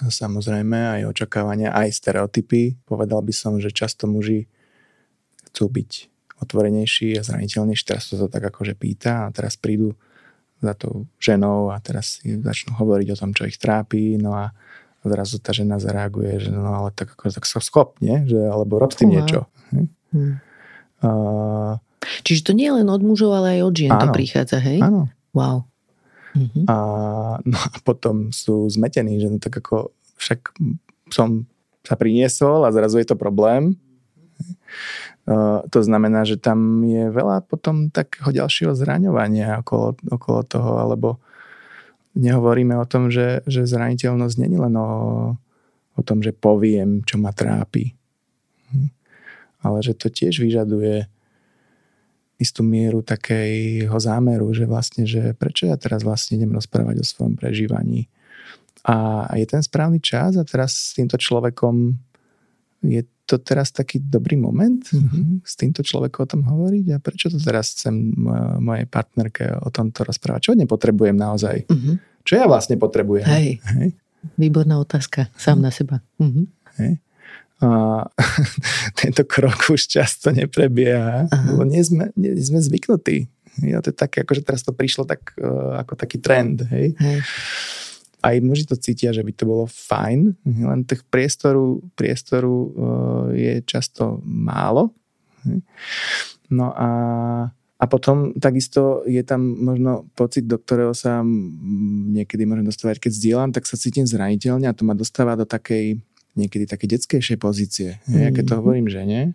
Samozrejme, aj očakávania, aj stereotypy. Povedal by som, že často muži chcú byť otvorenejší a zraniteľnejší. Teraz to tak akože pýta a teraz prídu za tou ženou a teraz začnú hovoriť o tom, čo ich trápi. No a zrazu tá žena zareaguje, že no ale tak sa schop, nie? Že, alebo rob s tým niečo. Čiže to nie len od mužov, ale aj od žien áno, to prichádza, hej? Áno. Wow. Mm-hmm. A potom sú zmetení, že no tak ako však som sa priniesol a zrazu je to problém. To znamená, že tam je veľa potom takého ďalšieho zraňovania okolo toho, alebo nehovoríme o tom, že zraniteľnosť nie je len o tom, že poviem, čo ma trápi. Ale že to tiež vyžaduje istú mieru takého zámeru, že vlastne, že prečo ja teraz vlastne idem rozprávať o svojom prežívaní. A je ten správny čas a teraz s týmto človekom je to teraz taký dobrý moment mm-hmm. s týmto človekom o tom hovoriť a prečo to teraz chcem mojej partnerke o tomto rozprávať? Čo nepotrebujem naozaj? Mm-hmm. Čo ja vlastne potrebujem? Hej. Výborná otázka. Sám na seba. Mm-hmm. Hej. A tento krok už často neprebieha, lebo nie sme zvyknutí. Ja, to je také, akože teraz to prišlo tak, ako taký trend. Hej? Hej. Aj muži to cítia, že by to bolo fajn, len tých priestoru je často málo. Hej? No a potom takisto je tam možno pocit, do ktorého sa niekedy môžem dostávať. Keď zdieľam, tak sa cítim zraniteľne a to ma dostáva do takej niekedy také detskejšie pozície. Ja keď to hovorím žene,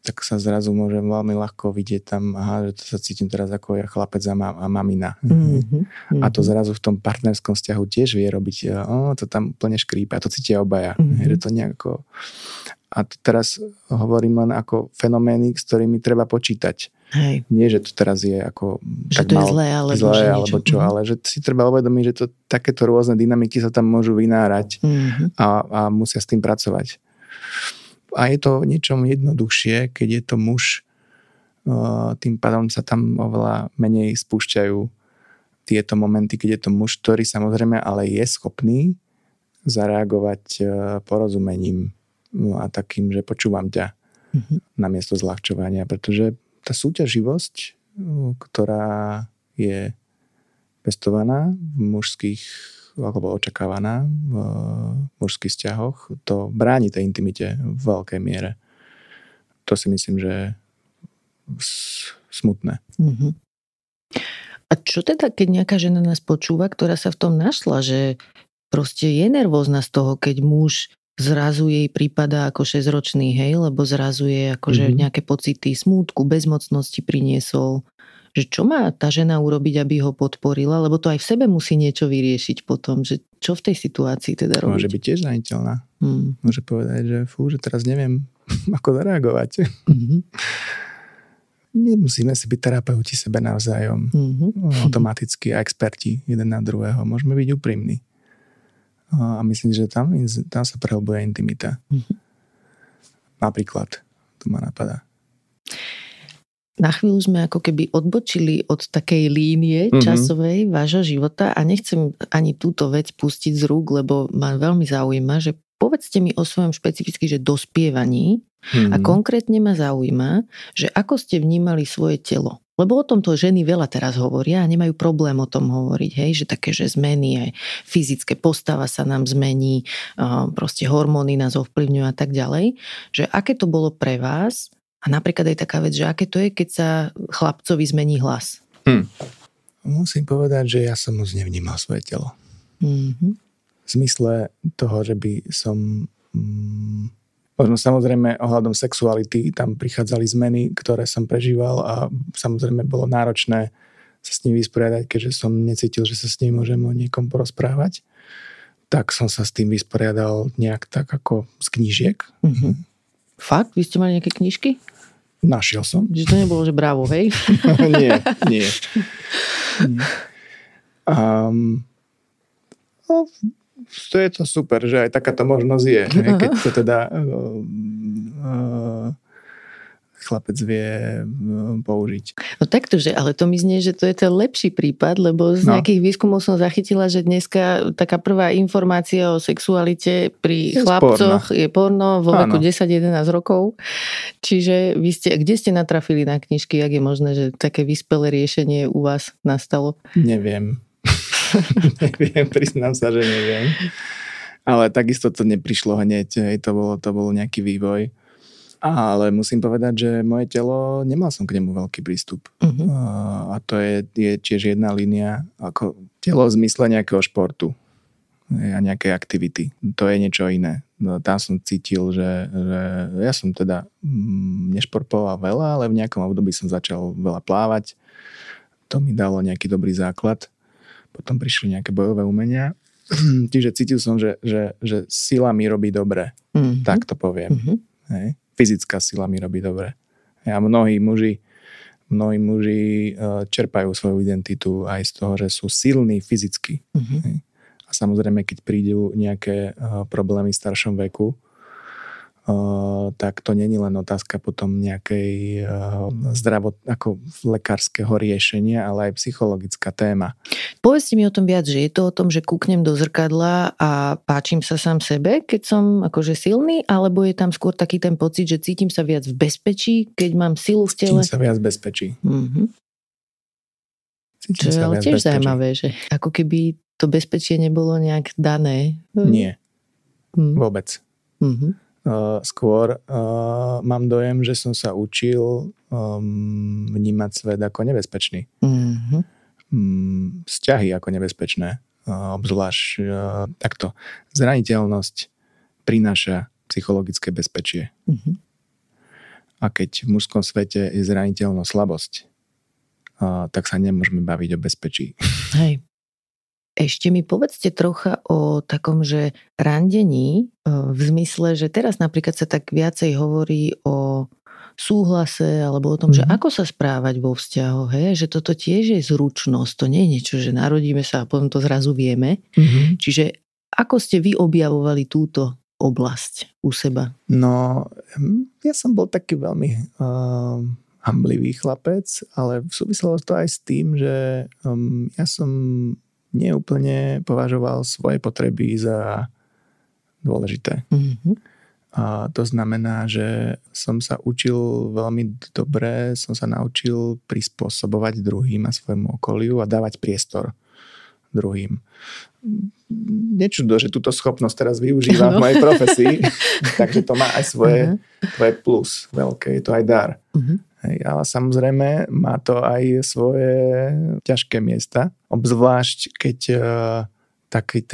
tak sa zrazu môžem veľmi ľahko vidieť tam, že to sa cítim teraz ako ja chlapec a mamina. Mm-hmm. A to zrazu v tom partnerskom vzťahu tiež vie robiť. To tam úplne škrípa. To cítia obaja. Mm-hmm. Že to nejako... A to teraz hovorím len ako fenomény, s ktorými treba počítať. Hej. Nie, že to teraz je ako... Že to je zlé alebo čo. Mm-hmm. Ale že si treba uvedomiť, že to, takéto rôzne dynamiky sa tam môžu vynárať mm-hmm. a musia s tým pracovať. A je to niečom jednoduchšie, keď je to muž, tým pádom sa tam oveľa menej spúšťajú tieto momenty, keď je to muž, ktorý samozrejme ale je schopný zareagovať porozumením a takým, že počúvam ťa mm-hmm. namiesto zľahčovania, pretože tá súťaživosť, ktorá je pestovaná v mužských alebo očakávaná v mužských vzťahoch, to bráni tej intimite v veľkej miere. To si myslím, že je smutné. Mm-hmm. A čo teda, keď nejaká žena nás počúva, ktorá sa v tom našla, že proste je nervózna z toho, keď muž zrazu jej prípada ako 6-ročný, hej, lebo zrazu je akože mm-hmm. nejaké pocity smútku, bezmocnosti priniesol, že čo má tá žena urobiť, aby ho podporila, lebo to aj v sebe musí niečo vyriešiť potom, že čo v tej situácii teda robiť. Môže byť tiež zraniteľná. Mm. Môže povedať, že fú, že teraz neviem, ako zareagovať. Mm-hmm. Nemusíme si byť terapeuti sebe navzájom. Mm-hmm. Automaticky a experti jeden na druhého. Môžeme byť úprimní. A myslím, že tam sa prehlbuje intimita. Mm-hmm. Napríklad. To ma napadá. Na chvíľu sme ako keby odbočili od takej línie časovej mm-hmm. vášho života a nechcem ani túto vec pustiť z rúk, lebo ma veľmi zaujíma, že Povedzte mi o svojom špecificky, že dospievaní a konkrétne ma zaujíma, že ako ste vnímali svoje telo. Lebo o tomto ženy veľa teraz hovoria a nemajú problém o tom hovoriť, hej, že také, že zmeny aj fyzické, postava sa nám zmení, proste hormóny nás ovplyvňujú a tak ďalej. Že aké to bolo pre vás a napríklad aj taká vec, že aké to je, keď sa chlapcovi zmení hlas? Musím povedať, že ja som moc nevnímal svoje telo. V zmysle toho, že by som... Možno samozrejme ohľadom sexuality tam prichádzali zmeny, ktoré som prežíval a samozrejme bolo náročné sa s ním vysporiadať, keďže som necítil, že sa s ním môžem o niekom porozprávať. Tak som sa s tým vysporiadal nejak tak ako z knížiek. Fakt? Vy ste mali nejaké knižky? Našiel som. Že to nebolo, že bravo, hej? Nie. To je to super, že aj takáto možnosť je. Keď to teda chlapec vie použiť. No takto, že, ale to mi znie, že to je ten lepší prípad, lebo z nejakých výskumov som zachytila, že dneska taká prvá informácia o sexualite pri chlapcoch je porno vo veku 10-11 rokov. Čiže vy ste, kde ste natrafili na knižky? Jak je možné, že také vyspelé riešenie u vás nastalo? Neviem. Priznám sa, že neviem. Ale takisto to neprišlo hneď, to bol nejaký vývoj. Ale musím povedať, že moje telo, nemal som k nemu veľký prístup. A to je tiež jedna línia, ako telo v zmysle nejakého športu a nejakej aktivity. To je niečo iné. No, tam som cítil, že ja som teda nešportoval veľa, ale v nejakom období som začal veľa plávať. To mi dalo nejaký dobrý základ. Potom prišli nejaké bojové umenia. Čiže cítil som, že sila mi robí dobre. Tak to poviem. Hej. Fyzická sila mi robí dobre. A mnohí muži čerpajú svoju identitu aj z toho, že sú silní fyzicky. Hej. A samozrejme, keď prídu nejaké problémy v staršom veku, tak to nie je len otázka potom nejakej ako lekárskeho riešenia, ale aj psychologická téma. Povedzte mi o tom viac, že je to o tom, že kúknem do zrkadla a páčim sa sám sebe, keď som akože silný, alebo je tam skôr taký ten pocit, že cítim sa viac v bezpečí, keď mám silu v tele? Cítim sa viac v bezpečí. Čo je ale tiež zaujímavé, že ako keby to bezpečie nebolo nejak dané. Nie. Vôbec. Skôr mám dojem, že som sa učil vnímať svet ako nebezpečný. Vzťahy ako nebezpečné. Obzvlášť takto. Zraniteľnosť prináša psychologické bezpečie. A keď v mužskom svete je zraniteľnosť slabosť, tak sa nemôžeme baviť o bezpečí. Hej. Ešte mi povedzte trocha o takom, že randení v zmysle, že teraz napríklad sa tak viacej hovorí o súhlase alebo o tom, že ako sa správať vo vzťahu, hej? Že toto tiež je zručnosť, to nie je niečo, že narodíme sa a potom to zrazu vieme. Čiže ako ste vy objavovali túto oblasť u seba? No, ja som bol taký veľmi... hamblivý chlapec, ale súviselo to aj s tým, že ja som neúplne považoval svoje potreby za dôležité. A to znamená, že som sa učil veľmi dobre, som sa naučil prispôsobovať druhým a svojmu okoliu a dávať priestor druhým. Nečudo, že túto schopnosť teraz využívam v mojej profesii, takže to má aj svoje plus veľké, je to aj dar. Hej, ale samozrejme má to aj svoje ťažké miesta. Obzvlášť, keď také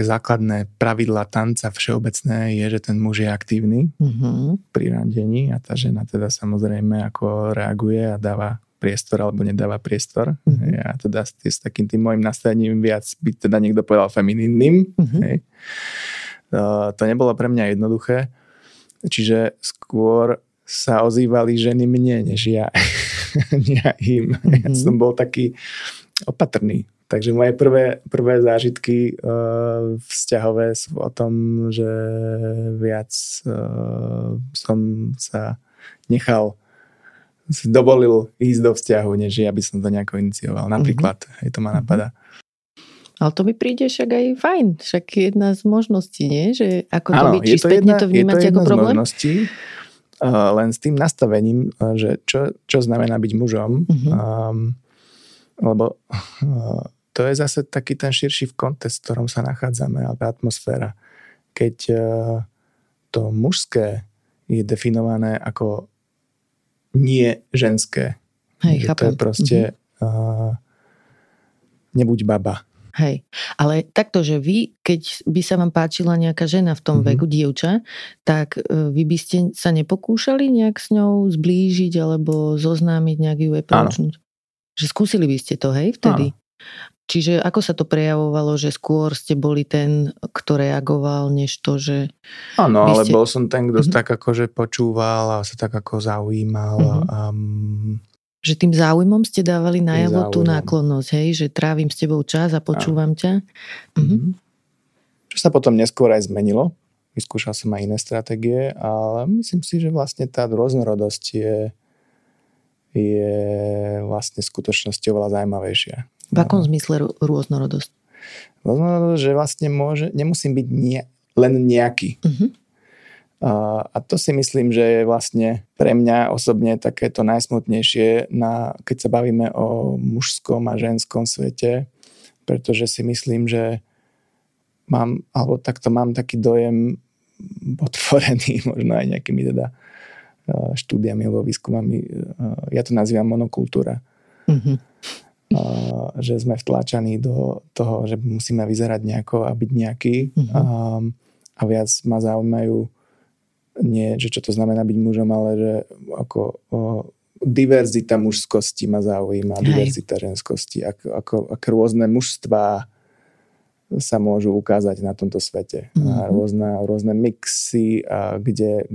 základné pravidla tanca všeobecné je, že ten muž je aktívny pri randení a tá žena teda samozrejme ako reaguje a dáva priestor alebo nedáva priestor. Ja teda s takým tým môjim nastavením viac by teda niekto povedal feminínnym. Hej. To nebolo pre mňa jednoduché. Čiže skôr sa ozývali ženy mne, než ja. Ja im. Ja som bol taký opatrný. Takže moje prvé zážitky vzťahové sú o tom, že viac som sa dovolil ísť do vzťahu, než ja by som to nejako inicioval. Napríklad, hej, to ma napadá. A Ale to mi príde však aj fajn. Však jedna z možností, nie? Že ako to byť, či spätne to vnímať ako problém? Áno, je to jedna z možností. Len s tým nastavením, že čo znamená byť mužom. Mm-hmm. Lebo to je zase taký ten širší kontext, v ktorom sa nachádzame, alebo atmosféra. Keď to mužské je definované ako nie ženské. Hej, chápam. To je proste nebuď baba. Hej, ale takto, že vy, keď by sa vám páčila nejaká žena v tom veku, dievča, tak vy by ste sa nepokúšali nejak s ňou zblížiť alebo zoznámiť, nejak ju approachnúť? Že skúsili by ste to, hej, vtedy? Áno. Čiže ako sa to prejavovalo, že skôr ste boli ten, kto reagoval, než to, že... Áno, ale bol som ten, kto tak akože počúval a sa tak ako zaujímal a... Že tým záujmom ste dávali najavo tú náklonnosť, hej? Že trávim s tebou čas a počúvam ťa. Mhm. Čo sa potom neskôr aj zmenilo. Vyskúšal som aj iné stratégie, ale myslím si, že vlastne tá rôznorodosť je vlastne skutočnosť oveľa zaujímavejšia. V akom zmysle rôznorodosť? Rôznorodosť, že vlastne nemusím byť len nejaký. Mhm. A to si myslím, že je vlastne pre mňa osobne takéto najsmutnejšie, keď sa bavíme o mužskom a ženskom svete, pretože si myslím, že mám taký dojem potvorený možno aj nejakými teda štúdiami alebo výskumami. Ja to nazývam monokultúra. Mm-hmm. Že sme vtlačaní do toho, že musíme vyzerať nejako a byť nejaký. Mm-hmm. A viac ma zaujímajú nie, že čo to znamená byť mužom, ale že ako diverzita mužskosti ma zaujíma, diverzita ženskosti, ako rôzne mužstvá sa môžu ukázať na tomto svete. Mm-hmm. A rôzne mixy, a kde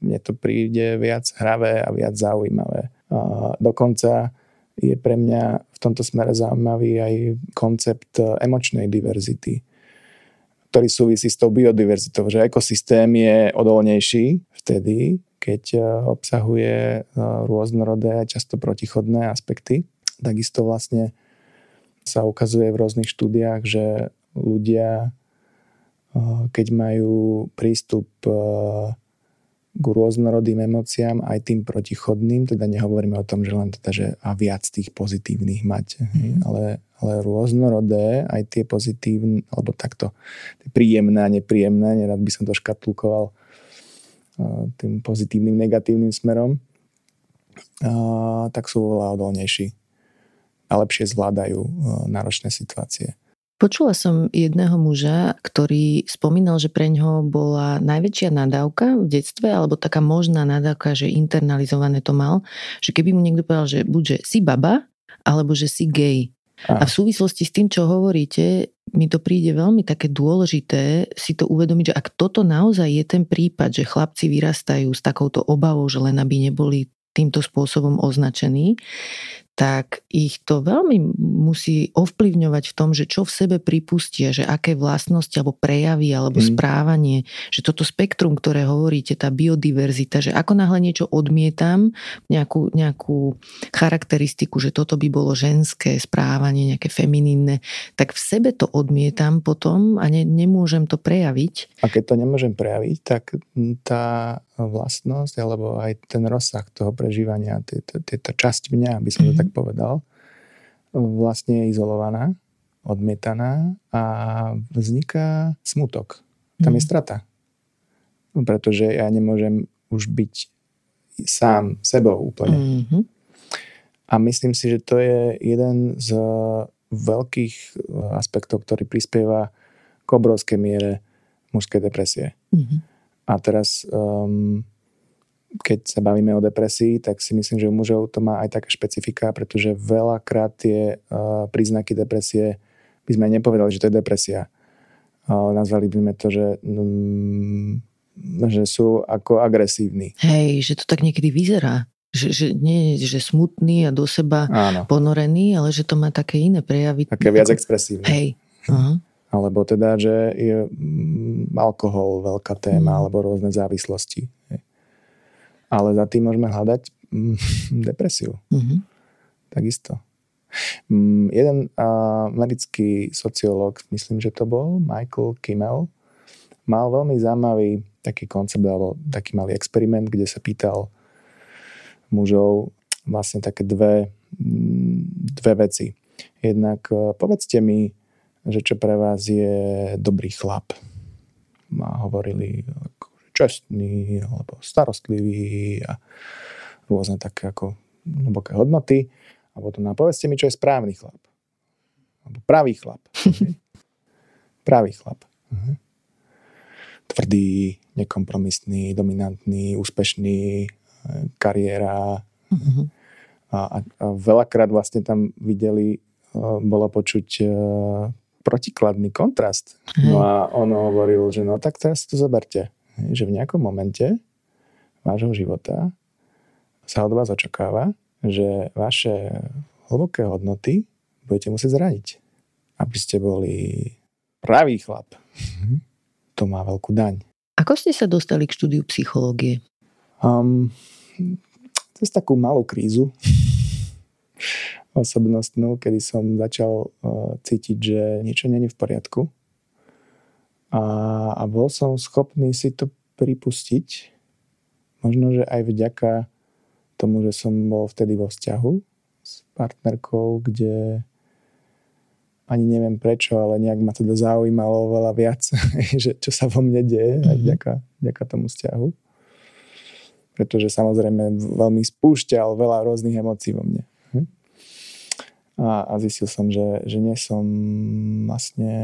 mne to príde viac hravé a viac zaujímavé. A dokonca je pre mňa v tomto smere zaujímavý aj koncept emočnej diverzity, ktorý súvisí s tou biodiverzitou, že ekosystém je odolnejší vtedy, keď obsahuje rôznorodé, často protichodné aspekty. Takisto vlastne sa ukazuje v rôznych štúdiách, že ľudia, keď majú prístup k rôznorodým emóciám, aj tým protichodným, teda nehovoríme o tom, že len teda, že a viac tých pozitívnych mať, ale rôznorodé, aj tie pozitívne, alebo takto príjemné a nepríjemné, nerad by som to škatulkoval tým pozitívnym, negatívnym smerom, tak sú oveľa odolnejší a lepšie zvládajú náročné situácie. Počula som jedného muža, ktorý spomínal, že pre ňoho bola najväčšia nadávka v detstve, alebo taká možná nadávka, že internalizované to mal, že keby mu niekto povedal, že buďže si baba, alebo že si gej. A v súvislosti s tým, čo hovoríte, mi to príde veľmi také dôležité si to uvedomiť, že ak toto naozaj je ten prípad, že chlapci vyrastajú s takouto obavou, že len aby neboli týmto spôsobom označení, tak ich to veľmi musí ovplyvňovať v tom, že čo v sebe pripustia, že aké vlastnosti alebo prejavy alebo správanie, že toto spektrum, ktoré hovoríte, tá biodiverzita, že ako náhle niečo odmietam, nejakú charakteristiku, že toto by bolo ženské správanie, nejaké feminínne, tak v sebe to odmietam potom a nemôžem to prejaviť. A keď to nemôžem prejaviť, tak tá vlastnosť alebo aj ten rozsah toho prežívania, tá časť mňa, by som to tak povedal, vlastne je izolovaná, odmietaná a vzniká smutok. Tam je strata. Pretože ja nemôžem už byť sám sebou úplne. A myslím si, že to je jeden z veľkých aspektov, ktorý prispieva k obrovskej miere mužskej depresie. A teraz... keď sa bavíme o depresii, tak si myslím, že u mužov to má aj také špecifika, pretože veľakrát tie príznaky depresie by sme nepovedali, že to je depresia. Nazvali by sme to, že sú ako agresívni. Hej, že to tak niekedy vyzerá. Že nie, že smutný a do seba ponorený, ale že to má také iné prejavy. Také viac expresívne. Hej. Uh-huh. Alebo teda, že je alkohol veľká téma, alebo rôzne závislosti. Hej. Ale za tým môžeme hľadať depresiu. Takisto. Jeden americký sociológ, myslím, že to bol Michael Kimmel, mal veľmi zaujímavý taký koncept alebo taký malý experiment, kde sa pýtal mužov vlastne také dve veci. Jednak povedzte mi, že čo pre vás je dobrý chlap. A hovorili čestný alebo starostlivý a rôzne také ako hlboké hodnoty. A potom povedzte mi, čo je správny chlap. Alebo pravý chlap. Pravý chlap. Uh-huh. Tvrdý, nekompromisný, dominantný, úspešný, kariéra. Uh-huh. A veľakrát vlastne tam videli, bolo počuť protikladný kontrast. Uh-huh. No a on hovoril, že no tak teraz to zoberte. Že v nejakom momente vášho života sa od vás očakáva, že vaše hlboké hodnoty budete musieť zradiť. Aby ste boli pravý chlap. To má veľkú daň. Ako ste sa dostali k štúdiu psychológie? Cez takú malú krízu osobnostnú, kedy som začal cítiť, že niečo nie je v poriadku. A bol som schopný si to pripustiť. Možno, že aj vďaka tomu, že som bol vtedy vo vzťahu s partnerkou, kde ani neviem prečo, ale nejak ma teda zaujímalo veľa viac, že čo sa vo mne deje aj vďaka tomu vzťahu. Pretože samozrejme veľmi spúšťal veľa rôznych emócií vo mne. A zistil som, že nie som vlastne,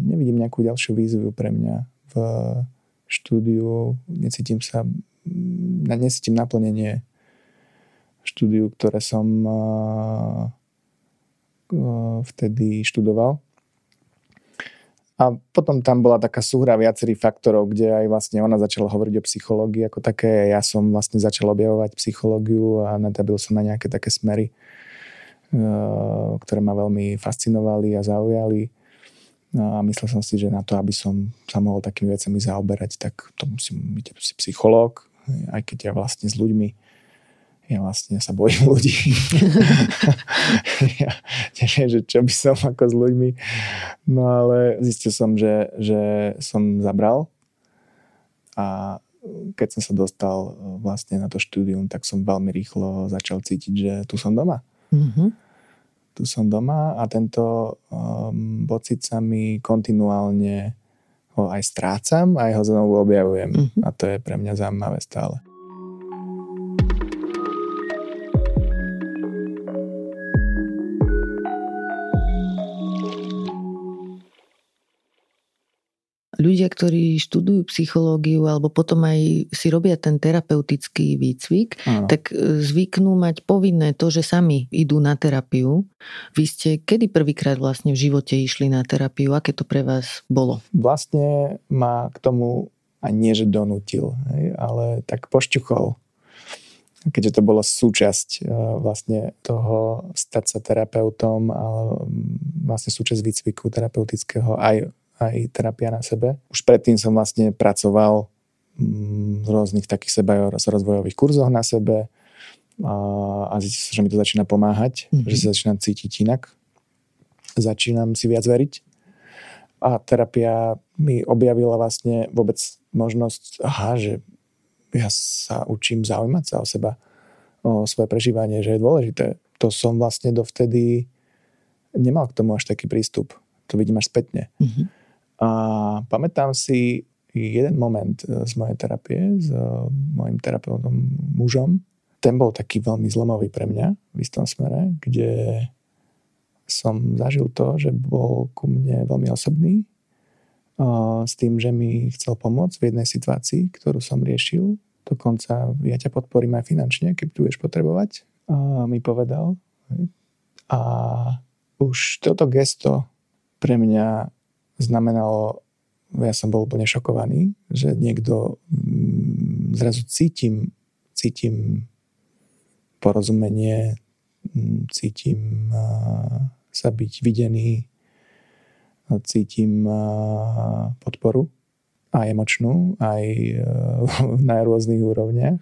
nevidím nejakú ďalšiu výzvu pre mňa v štúdiu, necítim naplnenie štúdiu, ktoré som vtedy študoval. A potom tam bola taká súhra viacerých faktorov, kde aj vlastne ona začala hovoriť o psychológii ako také. Ja som vlastne začal objavovať psychológiu a natabil som na nejaké také smery, ktoré ma veľmi fascinovali a zaujali. A myslel som si, že na to, aby som sa mohol takými vecami zaoberať, tak to musím byť psychológ, aj keď ja vlastne s ľuďmi, ja vlastne sa bojím ľudí. Ja neviem, že čo by som ako s ľuďmi. No ale zistil som, že som zabral a keď som sa dostal vlastne na to štúdium, tak som veľmi rýchlo začal cítiť, že tu som doma. Mm-hmm. Tu som doma a tento pocit sa mi kontinuálne ho aj strácam, aj ho znovu objavujem. Mm-hmm. A to je pre mňa zaujímavé stále. Ľudia, ktorí študujú psychológiu alebo potom aj si robia ten terapeutický výcvik, áno, tak zvyknú mať povinné to, že sami idú na terapiu. Vy ste kedy prvýkrát vlastne v živote išli na terapiu? Aké to pre vás bolo? Vlastne ma k tomu a nie, že donútil, ale tak pošťuchol. Keďže to bolo súčasť vlastne toho stať sa terapeutom a vlastne súčasť výcviku terapeutického aj terapia na sebe. Už predtým som vlastne pracoval v rôznych takých sebarozvojových kurzoch na sebe a zistil som, že mi to začína pomáhať, že sa začínam cítiť inak. Začínam si viac veriť. A terapia mi objavila vlastne vôbec možnosť, že ja sa učím zaujímať sa o seba, o svoje prežívanie, že je dôležité. To som vlastne dovtedy nemal k tomu až taký prístup. To vidím až spätne. Mm-hmm. A pamätám si jeden moment z mojej terapie s mojim terapeutom mužom. Ten bol taký veľmi zlomový pre mňa v istom smere, kde som zažil to, že bol ku mne veľmi osobný s tým, že mi chcel pomôcť v jednej situácii, ktorú som riešil. Dokonca ja ťa podporím aj finančne, keď budeš potrebovať. Mi povedal. A už toto gesto pre mňa znamenalo, ja som bol úplne šokovaný, že niekto zrazu cítim porozumenie, cítim sa byť videný, cítim podporu aj emočnú, aj na rôznych úrovniach.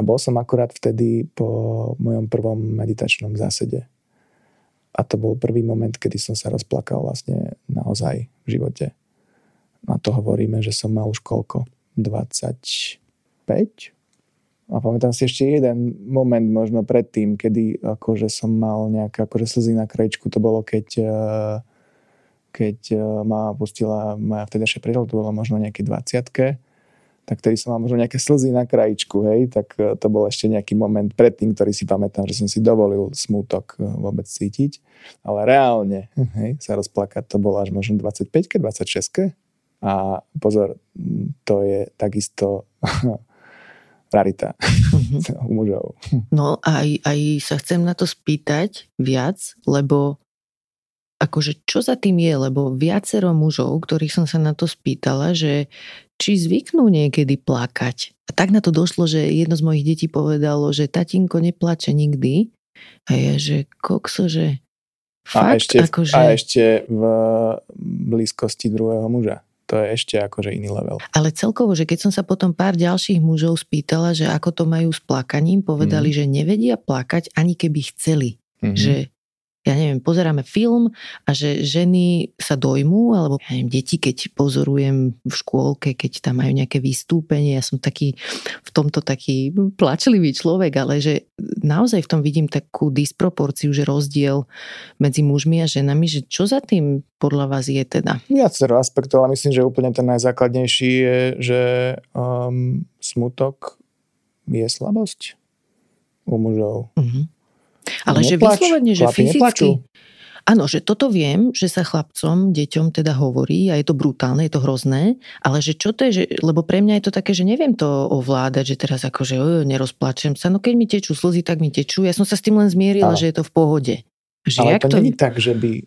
A bol som akurát vtedy po mojom prvom meditačnom zásade. A to bol prvý moment, kedy som sa rozplakal vlastne naozaj v živote. Na to hovoríme, že som mal už koľko? 25? A pamätám si ešte jeden moment možno predtým, kedy akože som mal nejaké akože slzy na krajčku. To bolo, keď ma pustila moja vtedajšia priateľka, to bolo možno nejaké 20-ke, tak vtedy som mal možno nejaké slzy na krajičku, hej, tak to bol ešte nejaký moment predtým, ktorý si pamätám, že som si dovolil smútok vôbec cítiť. Ale reálne, hej, sa rozplakať, to bolo až možno 25-ke, 26-ke. A pozor, to je takisto... rarita u mužov. No aj sa chcem na to spýtať viac, lebo akože čo za tým je, lebo viacero mužov, ktorých som sa na to spýtala, že či zvyknú niekedy plakať. A tak na to došlo, že jedno z mojich detí povedalo, že tatínko neplače nikdy. A ja, že kokso, že fakt akože... A ešte v blízkosti druhého muža. To je ešte akože iný level. Ale celkovo, že keď som sa potom pár ďalších mužov spýtala, že ako to majú s plakaním, povedali, že nevedia plakať, ani keby chceli. Mm-hmm. Že, ja neviem, pozeráme film a že ženy sa dojmú, alebo ja neviem, deti, keď pozorujem v škôlke, keď tam majú nejaké vystúpenie, ja som taký, v tomto taký plačlivý človek, ale že naozaj v tom vidím takú disproporciu, že rozdiel medzi mužmi a ženami, že čo za tým podľa vás je teda? Viacero aspektov, ale myslím, že úplne ten najzákladnejší je, že smutok je slabosť u mužov. Uh-huh. Ale že vyslovene, že fyzicky... Áno, že toto viem, že sa chlapcom, deťom teda hovorí a je to brutálne, je to hrozné, ale že čo to je, že, lebo pre mňa je to také, že neviem to ovládať, že teraz akože nerozplačem sa, no keď mi tečú slzy, tak mi tečú, ja som sa s tým len zmierila, že je to v pohode. Že ale to nie je tak, že by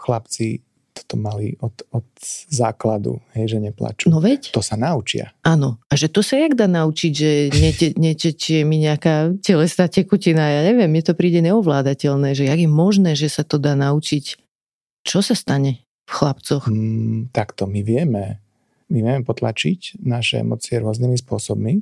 chlapci toto mali od základu, hej, že neplačú. No veď. To sa naučia. Áno, a že to sa jak dá naučiť, že netečie mi nejaká telesná tekutina, ja neviem, mne to príde neovládateľné, že jak je možné, že sa to dá naučiť. Čo sa stane v chlapcoch? Takto my vieme. My vieme potlačiť naše emócie rôznymi spôsobmi.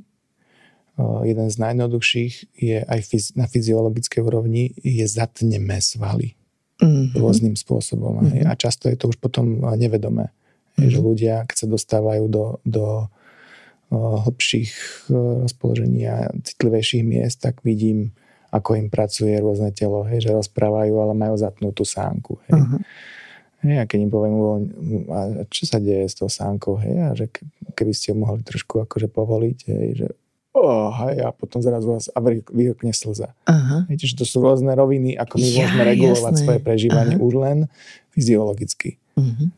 Jeden z najjednoduchších je aj na fyziologické úrovni, je zatneme svaly. Mm-hmm. Rôznym spôsobom. Mm-hmm. A často je to už potom nevedomé. Mm-hmm. Že ľudia, keď sa dostávajú do hlbších rozpoložení a citlivejších miest, tak vidím, ako im pracuje rôzne telo. Hej, že rozprávajú, ale majú zatnutú sánku. Hej. Uh-huh. Hej, a keď im poviem, a čo sa deje s tou sánkou? Hej, a že keby ste ho mohli trošku akože povoliť, hej, že a potom zrazu vás vyhrkne slza. Aha. Viete, že to sú rôzne roviny, ako my môžeme regulovať svoje prežívanie. Aha. Už len fyziologicky. Uh-huh.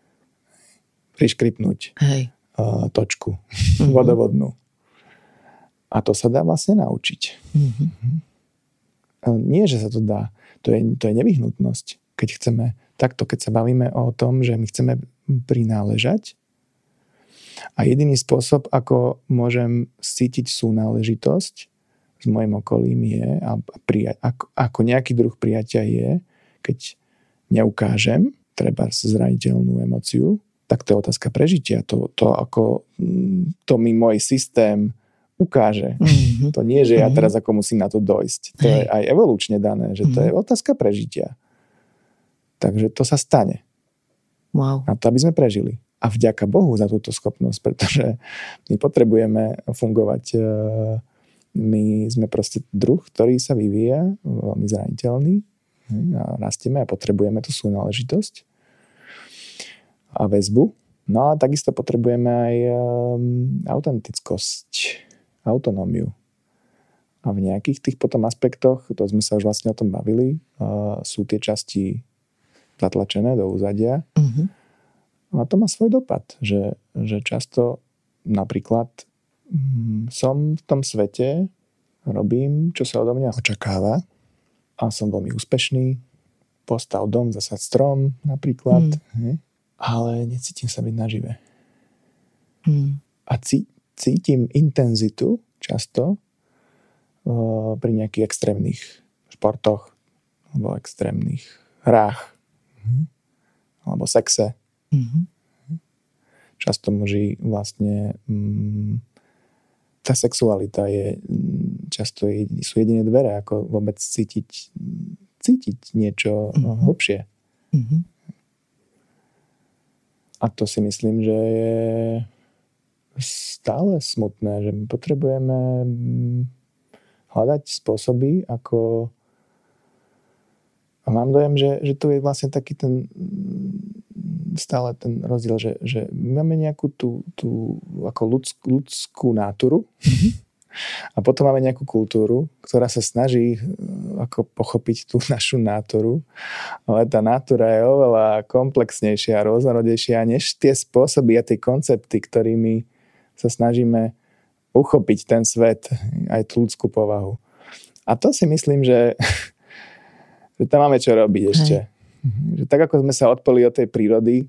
Priškripnúť točku vodovodnú. A to sa dá vlastne naučiť. Uh-huh. Nie, že sa to dá. To je nevyhnutnosť. Keď chceme takto, keď sa bavíme o tom, že my chceme prináležať. A jediný spôsob, ako môžem cítiť súnáležitosť s mojim okolím je, ako nejaký druh prijatia je, keď neukážem treba zraniteľnú emóciu, tak to je otázka prežitia. To mi môj systém ukáže. Mm-hmm. To nie, že ja teraz ako musím na to dojsť. To je aj evolučne dané, že to je otázka prežitia. Takže to sa stane. Wow. A to, aby sme prežili. A vďaka Bohu za túto schopnosť, pretože my potrebujeme fungovať. My sme proste druh, ktorý sa vyvíja, veľmi zraniteľný. A rastieme a potrebujeme tú súnáležitosť a väzbu. No a takisto potrebujeme aj autentickosť, autonómiu. A v nejakých tých potom aspektoch, to sme sa už vlastne o tom bavili, sú tie časti zatlačené do úzadia. Mhm. A to má svoj dopad, že často napríklad som v tom svete, robím, čo sa odo mňa očakáva a som veľmi úspešný, postav dom, zasad strom napríklad, ale necítim sa byť nažive. A cítim intenzitu často pri nejakých extrémnych športoch alebo extrémnych hrách alebo sexe. Mm-hmm. Často muži vlastne tá sexualita je často sú jediné dvere, ako vôbec cítiť niečo hlbšie. Mm-hmm. A to si myslím, že je stále smutné, že potrebujeme hľadať spôsoby, ako... A mám dojem, že tu je vlastne taký ten stále ten rozdiel, že máme nejakú tú ako ľudskú náturu a potom máme nejakú kultúru, ktorá sa snaží ako pochopiť tú našu náturu, ale tá nátura je oveľa komplexnejšia a rôznorodejšia než tie spôsoby a tie koncepty, ktorými sa snažíme uchopiť ten svet, aj tú ľudskú povahu. A to si myslím, že tam máme čo robiť ešte. Hej. Že tak ako sme sa odpeli od tej prírody,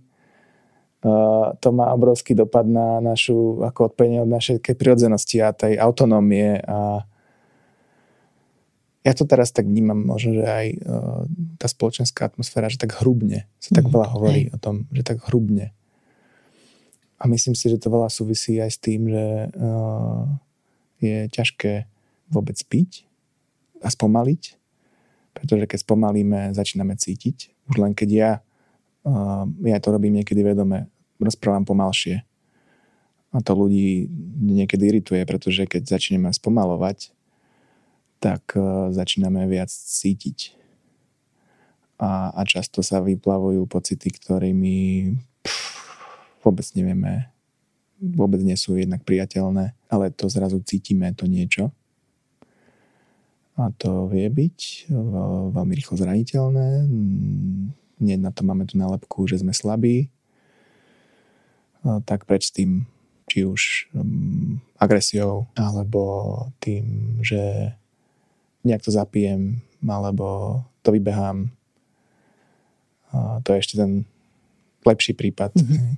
to má obrovský dopad na našu, ako odpojenie od našej prirodzenosti a tej autonómie. A ja to teraz tak vnímam, možno, že aj tá spoločenská atmosféra, že tak hrubne, sa tak veľa hovorí o tom, že tak hrubne. A myslím si, že to veľa súvisí aj s tým, že je ťažké vôbec piť a spomaliť, pretože keď spomalíme, začíname cítiť. Už len keď ja to robím niekedy vedome, rozprávam pomalšie. A to ľudí niekedy irituje, pretože keď začneme spomalovať, tak začíname viac cítiť. A často sa vyplavujú pocity, ktorými vôbec nevieme, vôbec nie sú jednak priateľné, ale to zrazu cítime, to niečo. A to vie byť veľmi rýchlo zraniteľné. Nie na to máme tu nálepku, že sme slabí. Tak preč s tým, či už agresiou, alebo tým, že nejak to zapijem, alebo to vybehám. To je ešte ten lepší prípad. Mm-hmm.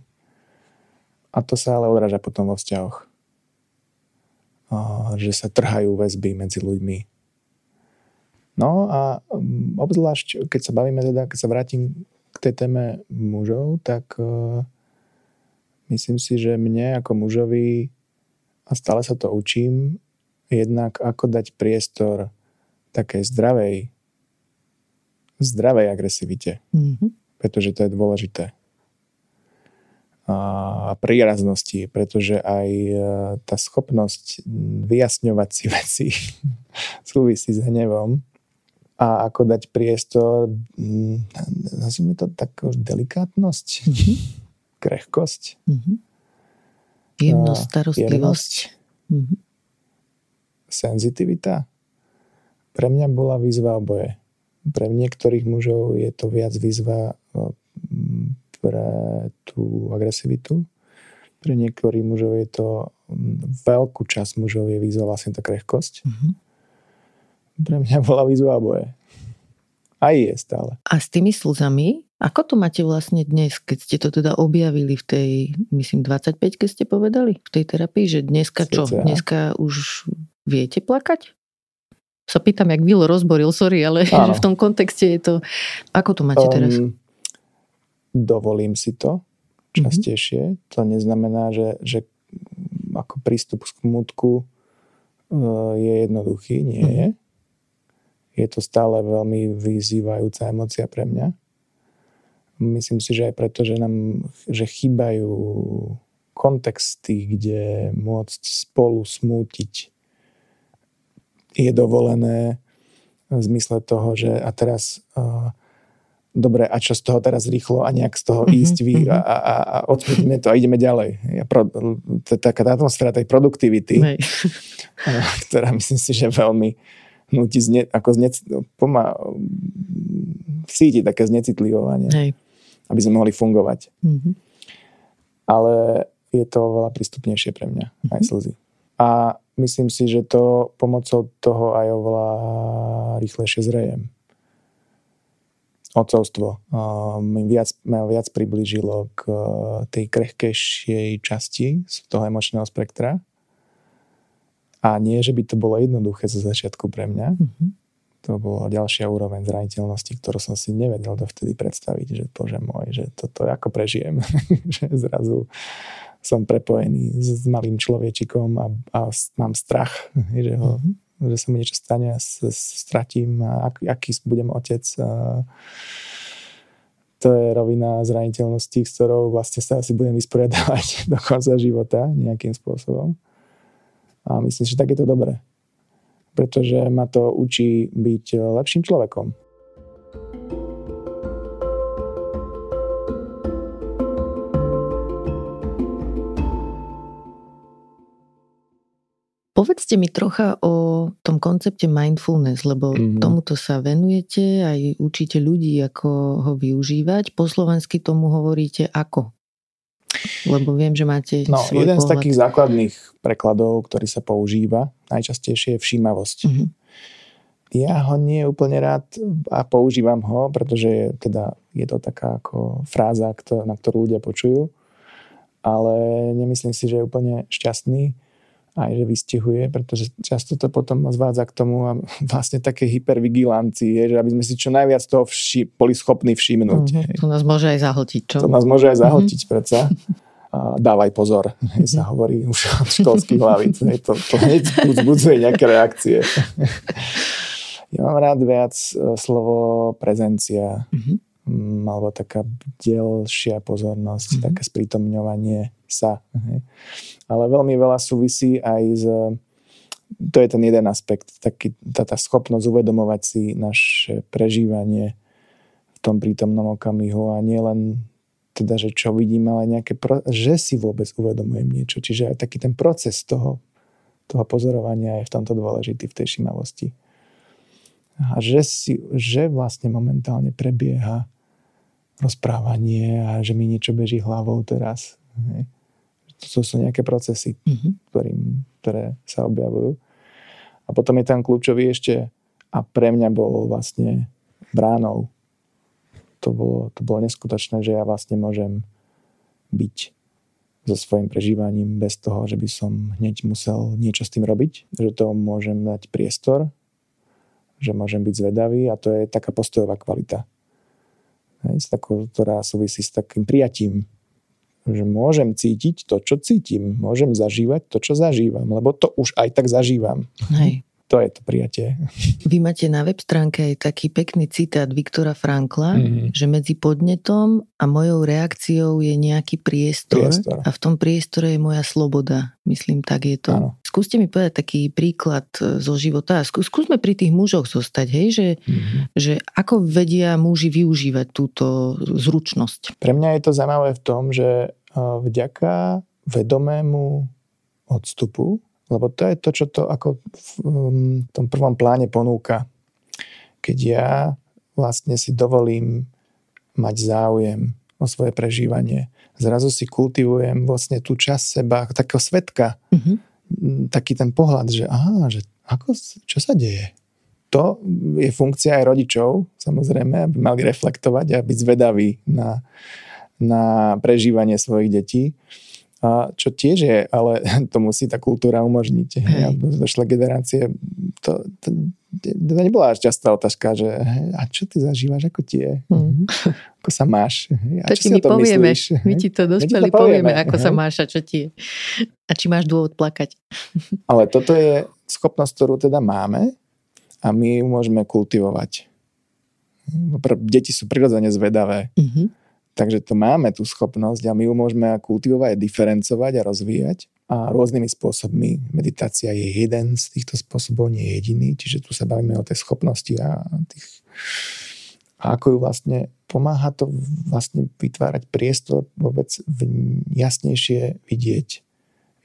A to sa ale odráža potom vo vzťahoch. Že sa trhajú väzby medzi ľuďmi. No a obzvlášť, keď sa bavíme, teda, keď sa vrátim k tej téme mužov, tak myslím si, že mne ako mužovi, a stále sa to učím, jednak ako dať priestor takej zdravej agresivite. Mm-hmm. Pretože to je dôležité. A príraznosti, pretože aj tá schopnosť vyjasňovať si veci súvisí s hnevom. A ako dať priestor, nazvime to takú delikátnosť, krehkosť. Mm-hmm. Jemnosť, starostlivosť. Mm-hmm. Senzitivita. Pre mňa bola výzva oboje. Pre niektorých mužov je to viac výzva pre tú agresivitu. Pre niektorých mužov je to veľkú časť mužov je výzva vlastne tá krehkosť. Mm-hmm. Pre mňa bola výzva oboje. A je stále. A s tými slzami, ako to máte vlastne dnes, keď ste to teda objavili v tej, myslím, 25-ke ste povedali, v tej terapii, že dneska čo? Dneska už viete plakať? Sa pýtam, jak Vilo rozboril, sorry, ale že v tom kontexte je to... Ako to máte teraz? Dovolím si to častejšie. Mm-hmm. To neznamená, že ako prístup k smutku je jednoduchý, nie je. Mm-hmm. Je to stále veľmi vyzývajúca emócia pre mňa. Myslím si, že aj preto, že chýbajú kontexty, kde môcť spolu smútiť je dovolené v zmysle toho, že a teraz dobre, a čo z toho teraz rýchlo a nejak z toho ísť a odsmutíme to a ideme ďalej. To je taká atmosféra tej produktivity, ktorá myslím si, že veľmi nutí cíti také znecitlivovanie, aby sme mohli fungovať. Mm-hmm. Ale je to veľa prístupnejšie pre mňa, aj slzy. A myslím si, že to pomocou toho aj oveľa rýchlejšie zrejem. Otcovstvo mi viac priblížilo k tej krehkejšej časti z toho emočného spektra. A nie, že by to bolo jednoduché zo začiatku pre mňa. Mm-hmm. To bola ďalšia úroveň zraniteľnosti, ktorú som si nevedel dovtedy predstaviť, že bože môj, že toto ako prežijem. Že zrazu som prepojený s malým človečikom a mám strach, že ho že sa mi niečo stane, stratím, aký budem otec. To je rovina zraniteľnosti, s ktorou vlastne sa asi budem vysporiadavať do konca života nejakým spôsobom. A myslím, že tak je to dobré. Pretože ma to učí byť lepším človekom. Povedzte mi trocha o tom koncepte mindfulness, lebo tomuto sa venujete, aj učíte ľudí, ako ho využívať. Po slovensky tomu hovoríte ako? Lebo viem, že máte svoj pohľad. Jeden z takých základných prekladov, ktorý sa používa, najčastejšie je všímavosť. Ja ho nie úplne rád a používam ho, pretože teda je to taká ako fráza, na ktorú ľudia počujú, ale nemyslím si, že je úplne šťastný. Aj že vystihuje, pretože často to potom zvádza k tomu a vlastne také hypervigilancii, že aby sme si čo najviac toho boli schopní všimnúť. To nás môže aj zahltiť, čo? To nás môže aj zahltiť, predsa. A dávaj pozor, sa hovorí už od školských hlavíc. To hneď vzbudzuje nejaké reakcie. Ja mám rád viac slovo prezencia, alebo taká delšia pozornosť, také sprítomňovanie sa. Ale veľmi veľa súvisí aj s... To je ten jeden aspekt, tá schopnosť uvedomovať si naše prežívanie v tom prítomnom okamihu a nielen teda, že čo vidím, ale nejaké... že si vôbec uvedomujem niečo. Čiže aj taký ten proces toho pozorovania je v tomto dôležitý, v tej všímavosti. A že vlastne momentálne prebieha rozprávanie a že mi niečo beží hlavou teraz. To sú nejaké procesy, ktoré sa objavujú. A potom je tam kľúčový ešte a pre mňa bol vlastne bránou. To bolo neskutočné, že ja vlastne môžem byť so svojím prežívaním bez toho, že by som hneď musel niečo s tým robiť. Že to môžem dať priestor, že môžem byť zvedavý a to je taká postojová kvalita. Ktorá súvisí s takým prijatím, že môžem cítiť to, čo cítim. Môžem zažívať to, čo zažívam, lebo to už aj tak zažívam. Hej. To je to prijatie. Vy máte na web stránke aj taký pekný citát Viktora Frankla, že medzi podnetom a mojou reakciou je nejaký priestor. A v tom priestore je moja sloboda. Myslím, tak je to. Áno. Skúste mi povedať taký príklad zo života. Skúsme pri tých mužoch zostať, hej? Že ako vedia muži využívať túto zručnosť. Pre mňa je to zaujímavé v tom, že vďaka vedomému odstupu, lebo to je to, čo to ako v tom prvom pláne ponúka. Keď ja vlastne si dovolím mať záujem o svoje prežívanie, zrazu si kultivujem vlastne tú časť seba, takého svedka, taký ten pohľad, že aha, že ako, čo sa deje? To je funkcia aj rodičov, samozrejme, aby mali reflektovať a byť zvedaví na prežívanie svojich detí. A čo tiež je, ale to musí tá kultúra umožniť. Ja, došla generácie, to nebola až častá otázka, že a čo ty zažívaš, ako ti je? Ako sa máš? A to čo ti si o tom myslíš? My ti to dospelí povieme, ako sa máš a čo ti je. A či máš dôvod plakať. Ale toto je schopnosť, ktorú teda máme a my ju môžeme kultivovať. Deti sú prirodzene zvedavé. Takže to máme tú schopnosť a my ju môžeme kultivovať, diferencovať a rozvíjať a rôznymi spôsobmi. Meditácia je jeden z týchto spôsobov, nie je jediný, čiže tu sa bavíme o tej schopnosti a ako ju vlastne pomáha to vlastne vytvárať priestor vôbec jasnejšie vidieť,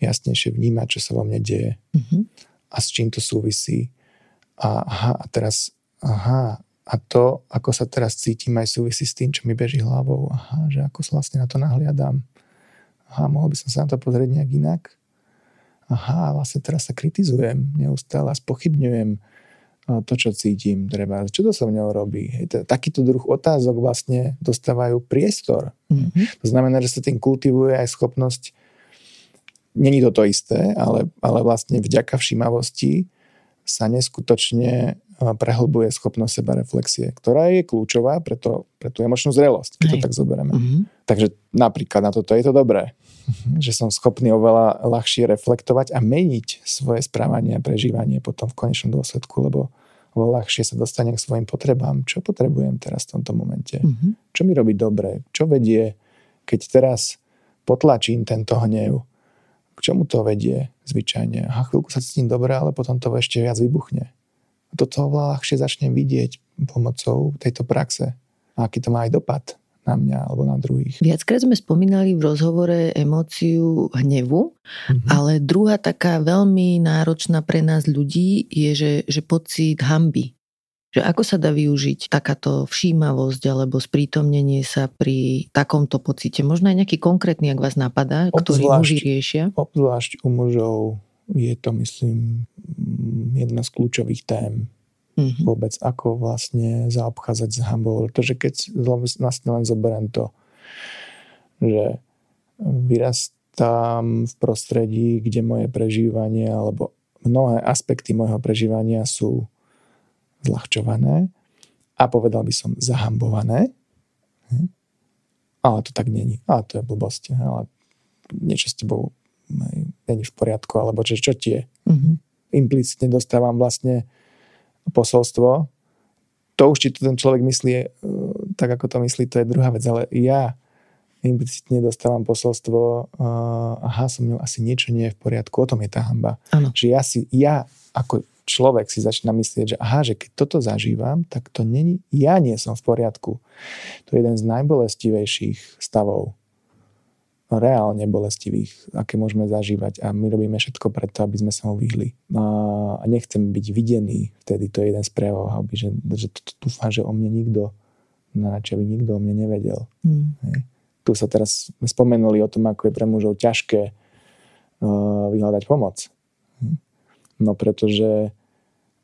jasnejšie vnímať, čo sa vo mne deje a s čím to súvisí. A to, ako sa teraz cítim, aj súvisí s tým, čo mi beží hlavou. Aha, že ako sa vlastne na to nahliadam. Aha, mohol by som sa na to pozrieť nejak inak. Aha, vlastne teraz sa kritizujem neustále a spochybňujem to, čo cítim. Treba, čo to sa mňou robí? Hej, takýto druh otázok vlastne dostávajú priestor. To znamená, že sa tým kultivuje aj schopnosť. Není to isté, ale vlastne vďaka všímavosti sa neskutočne prehlbuje schopnosť sebareflexie, ktorá je kľúčová pre tú emočnú zrelosť, keď to tak zoberieme. Takže napríklad na toto je to dobré, že som schopný oveľa ľahšie reflektovať a meniť svoje správanie a prežívanie potom v konečnom dôsledku, lebo ľahšie sa dostanem k svojim potrebám. Čo potrebujem teraz v tomto momente? Mm-hmm. Čo mi robí dobre? Čo vedie, keď teraz potlačím tento hnev? K čomu to vedie zvyčajne? A chvíľku sa cítim dobre, ale potom to ešte viac vybuchne. Toto oveľa ľahšie začnem vidieť pomocou tejto praxe. A aký to má aj dopad na mňa alebo na druhých. Viackrát sme spomínali v rozhovore emóciu hnevu, mm-hmm. ale druhá taká veľmi náročná pre nás ľudí je, že pocit hanby. Že ako sa dá využiť takáto všímavosť alebo sprítomnenie sa pri takomto pocite? Možno aj nejaký konkrétny, ak vás napadá, ktorý muži riešia? Obzvlášť u mužov je to, myslím, jedna z kľúčových tém. Mm-hmm. Vôbec, ako vlastne zaobchádzať s hanbou. Pretože keď vlastne len zoberiem to, že vyrastám v prostredí, kde moje prežívanie alebo mnohé aspekty môjho prežívania sú zľahčované a povedal by som zahambované. Hm? Ale to tak není. Ale to je blbosť. Ale niečo s tebou není v poriadku. Alebo čo ti je. Mm-hmm. Implicitne dostávam vlastne posolstvo, to už či to ten človek myslí tak, ako to myslí, to je druhá vec, ale ja implicitne dostávam posolstvo som mnou asi niečo nie je v poriadku, o tom je tá hanba. Ano. Že ja ako človek si začínam myslieť, že že keď toto zažívam, tak to není, ja nie som v poriadku. To je jeden z najbolestivejších stavov, reálne bolestivých, aké môžeme zažívať a my robíme všetko preto, aby sme sa mu vyhli. A nechcem byť videný, vtedy to je jeden z prejavov hanby, že dúfam, že o mne nikto, aby nikto o mne nevedel. Mm. Tu sa teraz spomenuli o tom, ako je pre mužov ťažké vyhľadať pomoc. No pretože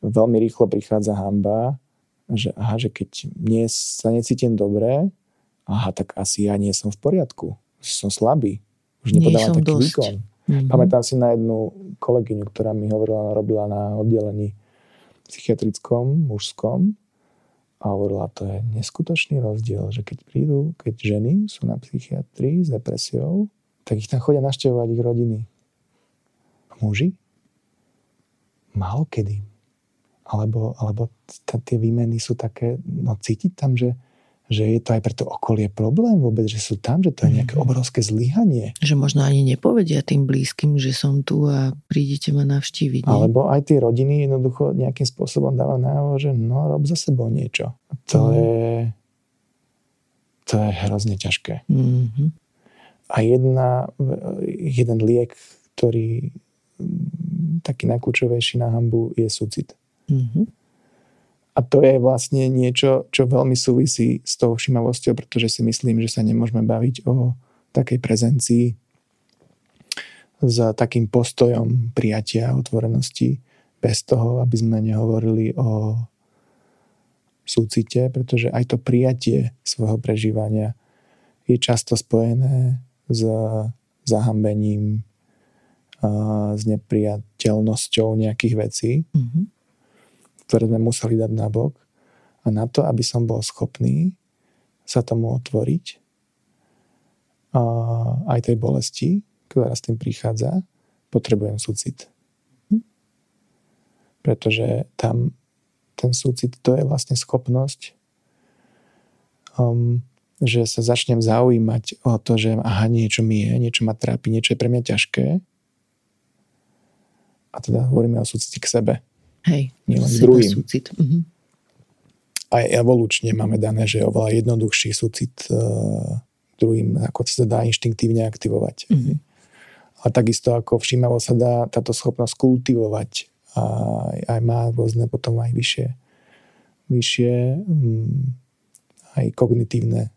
veľmi rýchlo prichádza hanba, že keď sa necítim dobre, tak asi ja nie som v poriadku. Som slabý. Už nepodávam taký výkon. Mm-hmm. Pamätám si na jednu kolegyňu, ktorá mi hovorila, robila na oddelení psychiatrickom, mužskom a hovorila, to je neskutočný rozdiel, že keď ženy sú na psychiatrii s depresiou, tak ich tam chodia navštevovať ich rodiny. A muži? Málo kedy. Alebo tie výmeny sú také, cítiť tam, že je to aj pre to okolie problém vôbec, že sú tam, že to je nejaké obrovské zlyhanie. Že možno ani nepovedia tým blízkym, že som tu a prídete ma navštíviť. Nie? Alebo aj tie rodiny jednoducho nejakým spôsobom dávajú najavo, že rob za sebou niečo. To je hrozne ťažké. Mm-hmm. A jeden liek, ktorý taký najkľúčovejší na hanbu je súcit. Mhm. A to je vlastne niečo, čo veľmi súvisí s tou všímavosťou, pretože si myslím, že sa nemôžeme baviť o takej prezencii s takým postojom prijatia a otvorenosti bez toho, aby sme nehovorili o súcite, pretože aj to prijatie svojho prežívania je často spojené s zahanbením, s nepriateľnosťou nejakých vecí. Mm-hmm. ktoré sme museli dať nabok a na to, aby som bol schopný sa tomu otvoriť a aj tej bolesti, ktorá s tým prichádza, potrebujem súcit. Pretože tam ten súcit, to je vlastne schopnosť, že sa začnem zaujímať o to, že niečo mi je, niečo ma trápi, niečo je pre mňa ťažké a teda hovoríme o súcite k sebe. Hej, nielen k druhým. Súcit. Mhm. Aj evolučne máme dané, že je oveľa jednoduchší súcit druhým, ako sa dá inštinktívne aktivovať. Mhm. A takisto ako všímavo sa dá táto schopnosť kultivovať a aj má rôzne potom aj vyššie aj kognitívne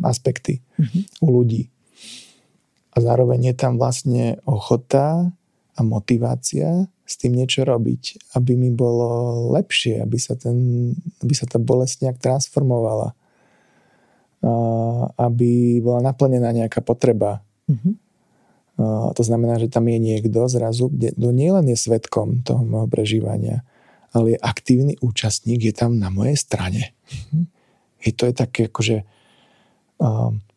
aspekty u ľudí. A zároveň je tam vlastne ochota a motivácia s tým niečo robiť, aby mi bolo lepšie, aby sa tá bolesť nejak transformovala. Aby bola naplnená nejaká potreba. Mm-hmm. To znamená, že tam je niekto zrazu, kto nielen je svedkom toho môjho prežívania, ale je aktívny účastník, je tam na mojej strane. Mm-hmm. I to je také akože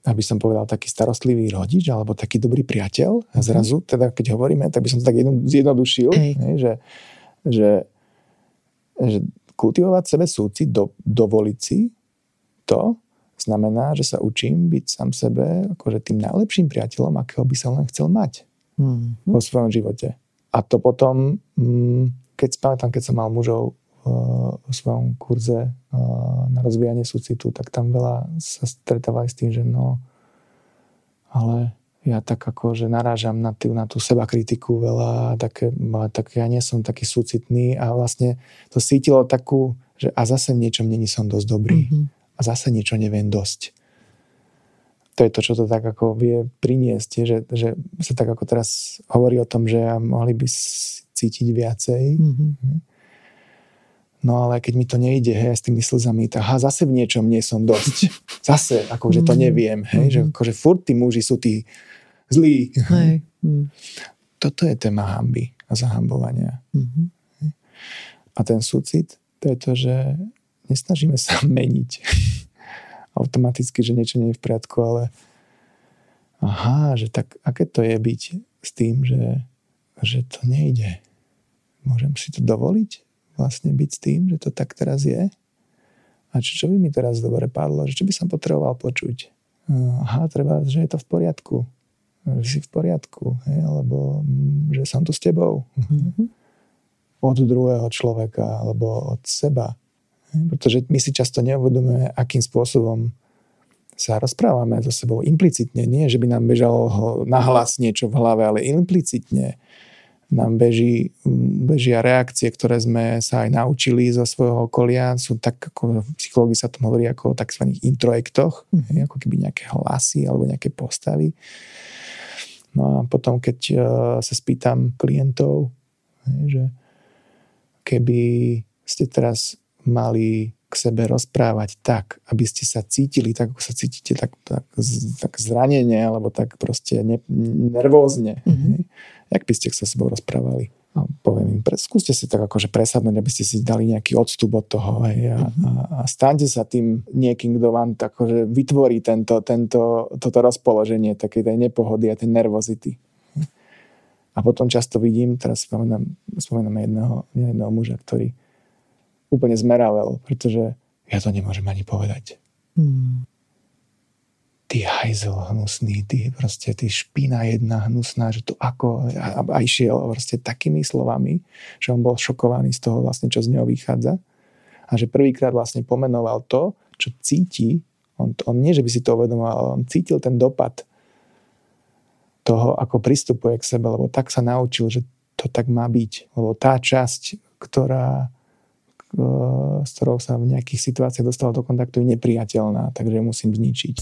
aby som povedal, taký starostlivý rodič alebo taký dobrý priateľ. A zrazu, teda keď hovoríme, tak by som to tak zjednodušil, ne, že kultivovať sebe súcit, dovoliť si to, znamená, že sa učím byť sám sebe akože tým najlepším priateľom, akého by sa len chcel mať vo svojom živote. A to potom, keď som mal mužov v svojom kurze na rozvíjanie súcitu, tak tam veľa sa stretávali s tým, že no, ale ja tak akože narážam na tú sebakritiku veľa, tak ja nie som taký súcitný a vlastne to cítilo takú, že a zase v niečom není som dosť dobrý a zase niečo neviem dosť. To je to, čo to tak ako vie priniesť, že sa tak ako teraz hovorí o tom, že mohli by cítiť viacej. No ale keď mi to nejde, hej, s tými slzami, tak zase v niečom nie som dosť. Zase, akože to neviem, hej, že akože furt tí muži sú tí zlí. Hej. Toto je téma hanby a zahambovania. A ten súcit, to je to, že nesnažíme sa meniť automaticky, že niečo nie je v poriadku, ale že tak, aké to je byť s tým, že to nejde. Môžem si to dovoliť? Vlastne byť s tým, že to tak teraz je. A čo by mi teraz dobre padlo? Čo by som potreboval počuť? Treba, že je to v poriadku. Že si v poriadku. Hej? Alebo že som tu s tebou. Od druhého človeka alebo od seba. Hej? Pretože my si často neuvedomujeme, akým spôsobom sa rozprávame so sebou implicitne. Nie, že by nám bežalo nahlas niečo v hlave, ale implicitne nám bežia reakcie, ktoré sme sa aj naučili zo svojho okolia. Sú tak, ako v psychológii sa to hovorí ako o takzvaných introjektoch, ako keby nejaké hlasy alebo nejaké postavy. No a potom, keď sa spýtam klientov, že keby ste teraz mali k sebe rozprávať tak, aby ste sa cítili tak, ako sa cítite, tak zranene, alebo tak proste nervózne. Jak by ste sa s sebou rozprávali? A poviem im, skúste si tak akože presadnúť, aby ste si dali nejaký odstup od toho, hej, a staňte sa tým niekým, kto vám akože vytvorí toto rozpoloženie takej tej nepohody a tej nervozity. A potom často vidím, teraz spomínam jedného muža, ktorý úplne zmeravel, pretože ja to nemôžem ani povedať. Ty hajzel hnusný, ty špina jedna hnusná, že to ako, a išiel proste takými slovami, že on bol šokovaný z toho vlastne, čo z neho vychádza a že prvýkrát vlastne pomenoval to, čo cíti, on nie, že by si to uvedomoval, ale on cítil ten dopad toho, ako pristupuje k sebe, lebo tak sa naučil, že to tak má byť, lebo tá časť, s ktorou sa v nejakých situáciách dostal do kontaktu, je nepriateľná, takže musím zničiť.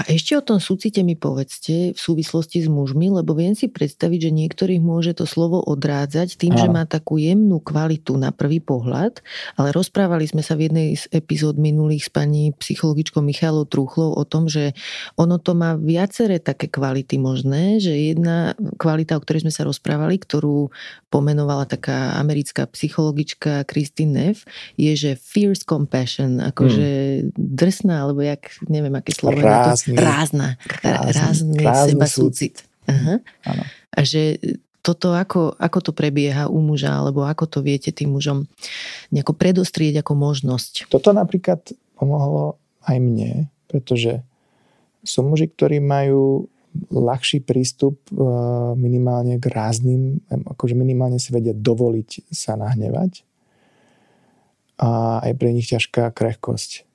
A ešte o tom súcite mi povedzte v súvislosti s mužmi, lebo viem si predstaviť, že niektorých môže to slovo odrádzať tým, že má takú jemnú kvalitu na prvý pohľad, ale rozprávali sme sa v jednej z epizód minulých s pani psychologičkou Michalou Trúchlou o tom, že ono to má viaceré také kvality možné, že jedna kvalita, o ktorej sme sa rozprávali, ktorú pomenovala taká americká psychologička Christine Neff, je, že fierce compassion, akože drsná, alebo jak, neviem, aké slovo je na to. Rázny seba súcit. A že toto, ako to prebieha u muža, alebo ako to viete tým mužom nejako predostrieť ako možnosť? Toto napríklad pomohlo aj mne, pretože sú muži, ktorí majú ľahší prístup minimálne k rázným, akože minimálne si vedia dovoliť sa nahnevať. A aj pre nich ťažká krehkosť.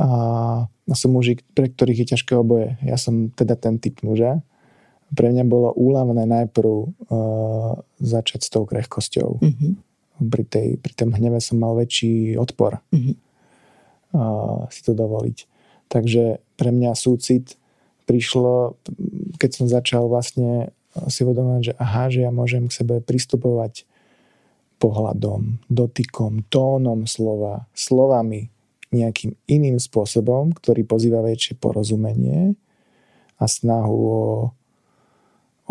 A sú muži, pre ktorých je ťažké oboje. Ja som teda ten typ muža. Pre mňa bolo úľavné najprv začať s tou krehkosťou. Pri tom hneve som mal väčší odpor si to dovoliť. Takže pre mňa súcit prišlo, keď som začal vlastne si uvedomovať, že že ja môžem k sebe pristupovať pohľadom, dotykom, tónom slova, slovami, nejakým iným spôsobom, ktorý pozýva väčšie porozumenie a snahu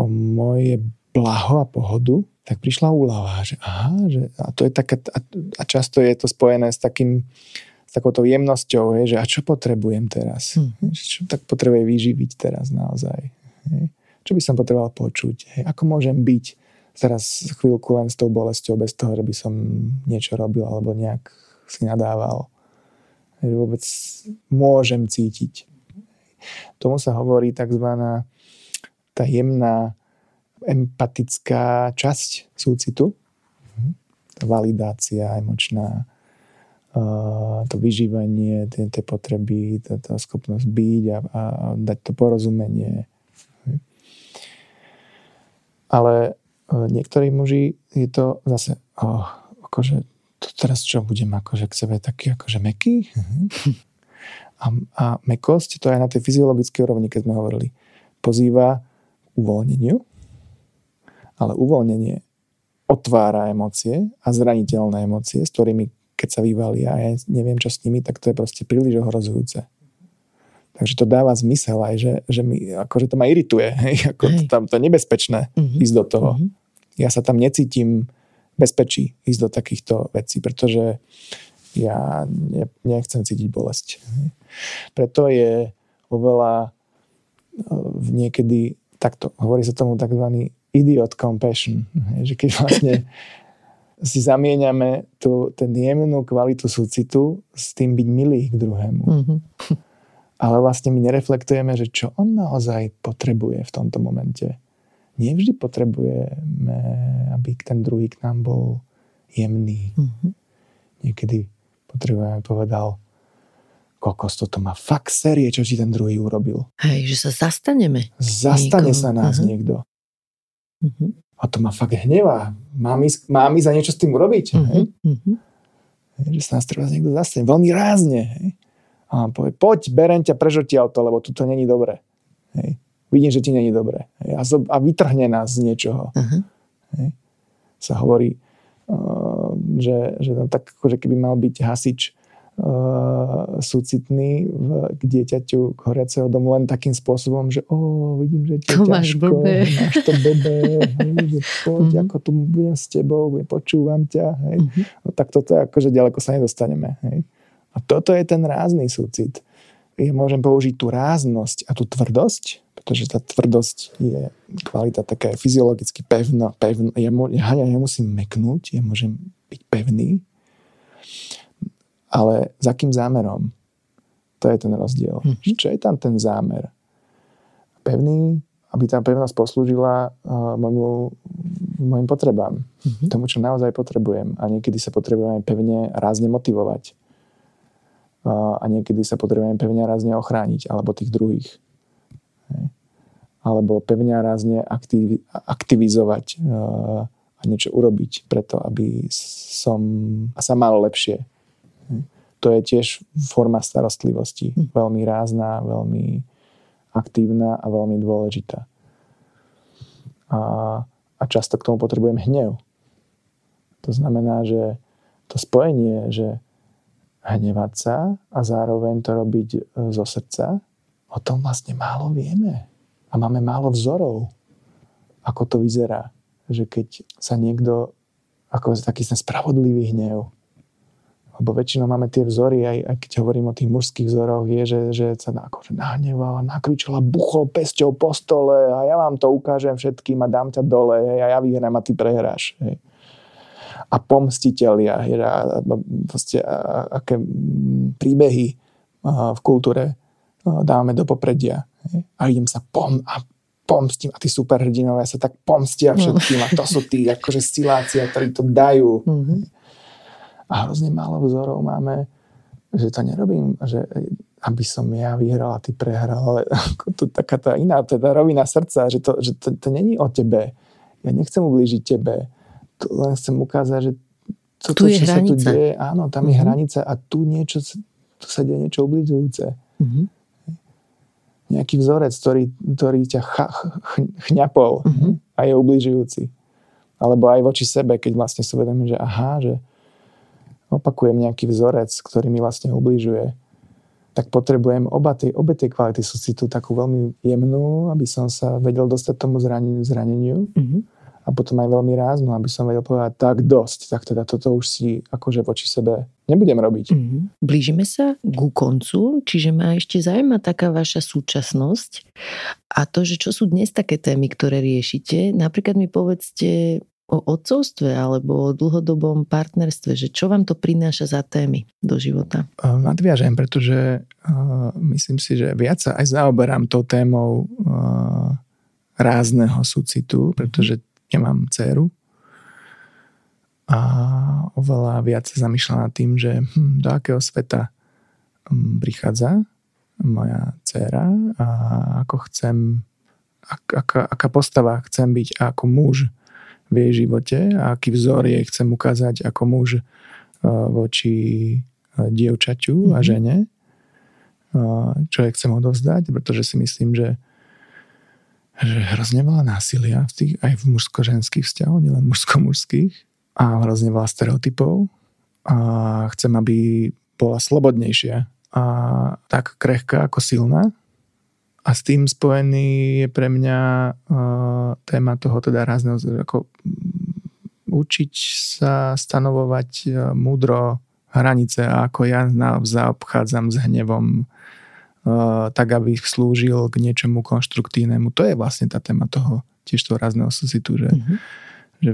o moje blaho a pohodu, tak prišla úľava, že aha, že, a to je také, a často je to spojené s takým, s takouto jemnosťou, hej, že a čo potrebujem teraz? Čo tak potrebujem vyživiť teraz naozaj? Hej? Čo by som potreboval počuť? Hej? Ako môžem byť teraz chvíľku len s tou bolesťou, bez toho, že by som niečo robil alebo nejak si nadával? Hej, vôbec môžem cítiť. Tomu sa hovorí takzvaná tá jemná empatická časť súcitu, tá validácia emočná, to vyžívanie, tie potreby, tá schopnosť byť a dať to porozumenie. Ale niektorí muži je to zase, akože, to teraz čo budem, akože k sebe taký, akože mäkký? A mäkkosť, to aj na tej fyziologickej úrovni, keď sme hovorili, pozýva uvoľneniu, ale uvoľnenie otvára emócie a zraniteľné emócie, s ktorými keď sa vyvalia a ja neviem čo s nimi, tak to je proste príliš ohrozujúce. Takže to dáva zmysel aj, že mi, akože to ma irituje, hej, ako tam to je nebezpečné ísť do toho. Ja sa tam necítim bezpečí ísť do takýchto vecí, pretože ja nechcem cítiť bolesť. Preto je oveľa niekedy takto, hovorí sa tomu takzvaný idiot compassion, že keď vlastne si zamieňame ten jemnú kvalitu súcitu s tým byť milý k druhému. Ale vlastne my nereflektujeme, že čo on naozaj potrebuje v tomto momente. Nevždy potrebujeme, aby ten druhý k nám bol jemný. Niekedy potrebujeme, povedal, kokos, toto má fakt série, čo ti ten druhý urobil. Hej, že sa zastaneme. Zastane sa nás niekto. A to ma fakt hnevá. Mám ísť za niečo s tým urobiť. Hej? Hej, že sa nás treba niekto zastane. Veľmi rázne. Hej? A on povie, poď, berem ťa, prežotia to, lebo tu to není dobre. Hej? Vidím, že ti není dobre. Hej? A vytrhne nás z niečoho. Hej? Sa hovorí, že no, tak akože keby mal byť hasič súcitný k dieťaťu horiaceho domu len takým spôsobom, že vidím, že ti ťažko, máš to blbé, poď, ako tu budem s tebou, počúvam ťa, hej. No tak toto je akože ďaleko sa nedostaneme, hej. A toto je ten rázny súcit. Ja môžem použiť tú ráznosť a tú tvrdosť, pretože tá tvrdosť je kvalita taká fyziologicky pevná. Ja nemusím meknúť, ja môžem byť pevný. Ale za akým zámerom? To je ten rozdiel. Čo je tam ten zámer? Pevný, aby tá pevnosť poslúžila mojim potrebám. Tomu, čo naozaj potrebujem. A niekedy sa potrebujem pevne rázne motivovať. A niekedy sa potrebujem pevne rázne ochrániť. Alebo tých druhých. Alebo pevne rázne aktivizovať a niečo urobiť preto, aby som sa mal lepšie. To je tiež forma starostlivosti. Veľmi rázna, veľmi aktívna a veľmi dôležitá. A často k tomu potrebujem hnev. To znamená, že to spojenie, že hnevať sa a zároveň to robiť zo srdca, o tom vlastne málo vieme. A máme málo vzorov, ako to vyzerá. Že keď sa niekto, ako taký ten spravodlivý hnev, lebo väčšinou máme tie vzory, aj keď hovorím o tých mužských vzoroch, je, že sa akože nahnevala, nakričala, buchol pesťou po stole a ja vám to ukážem všetkým a dám ťa dole, hej, a ja vyhrám a ty prehráš. Hej. A pomstitelia, hej, a aké príbehy v kultúre dávame do popredia. Hej. A idem sa pomstím a tí superhrdinovia sa tak pomstia všetkým a to sú tí akože silácia, ktorí to dajú. A hrozne málo vzorov máme, že to nerobím, že aby som ja vyhral a ty prehral, ale to, taká tá iná teda rovina srdca, že to není o tebe. Ja nechcem ublížiť tebe. Len chcem ukázať, že toto, čo sa tu deje, áno, tam je hranica a tu sa deje niečo ublížujúce. Nejaký vzorec, ktorý ťa chňapol a je ublížujúci. Alebo aj voči sebe, keď vlastne si uvedomím, že aha, že opakujem nejaký vzorec, ktorý mi vlastne ubližuje, tak potrebujem obe tie kvality súcitu takú veľmi jemnú, aby som sa vedel dostať tomu zraneniu, a potom aj veľmi ráznú, aby som vedel povedať tak dosť, tak teda toto už si akože voči sebe nebudem robiť. Mm-hmm. Blížime sa ku koncu, čiže ma ešte zaujíma taká vaša súčasnosť a to, že čo sú dnes také témy, ktoré riešite. Napríklad mi povedzte o otcovstve alebo o dlhodobom partnerstve, že čo vám to prináša za témy do života? Nadviažem, pretože myslím si, že viac sa aj zaoberám tou témou rázneho súcitu, pretože nemám dcéru a oveľa viac sa zamýšľam nad tým, že do akého sveta prichádza moja dcéra a ako chcem, aká postava chcem byť ako muž v jej živote a aký vzor jej chcem ukázať ako muž voči dievčaťu a žene, čo jej chcem odovzdať, pretože si myslím, že hrozne veľa násilia v tých, aj v mužsko-ženských vzťahoch, nielen mužsko-mužských, a hrozne veľa stereotypov a chcem, aby bola slobodnejšia a tak krehká ako silná. A s tým spojený je pre mňa téma toho teda rázneho, ako učiť sa stanovovať múdro hranice a ako ja zaobchádzam s hnevom tak, aby slúžil k niečomu konštruktívnemu. To je vlastne tá téma toho tiež toho rázneho súcitu, že, že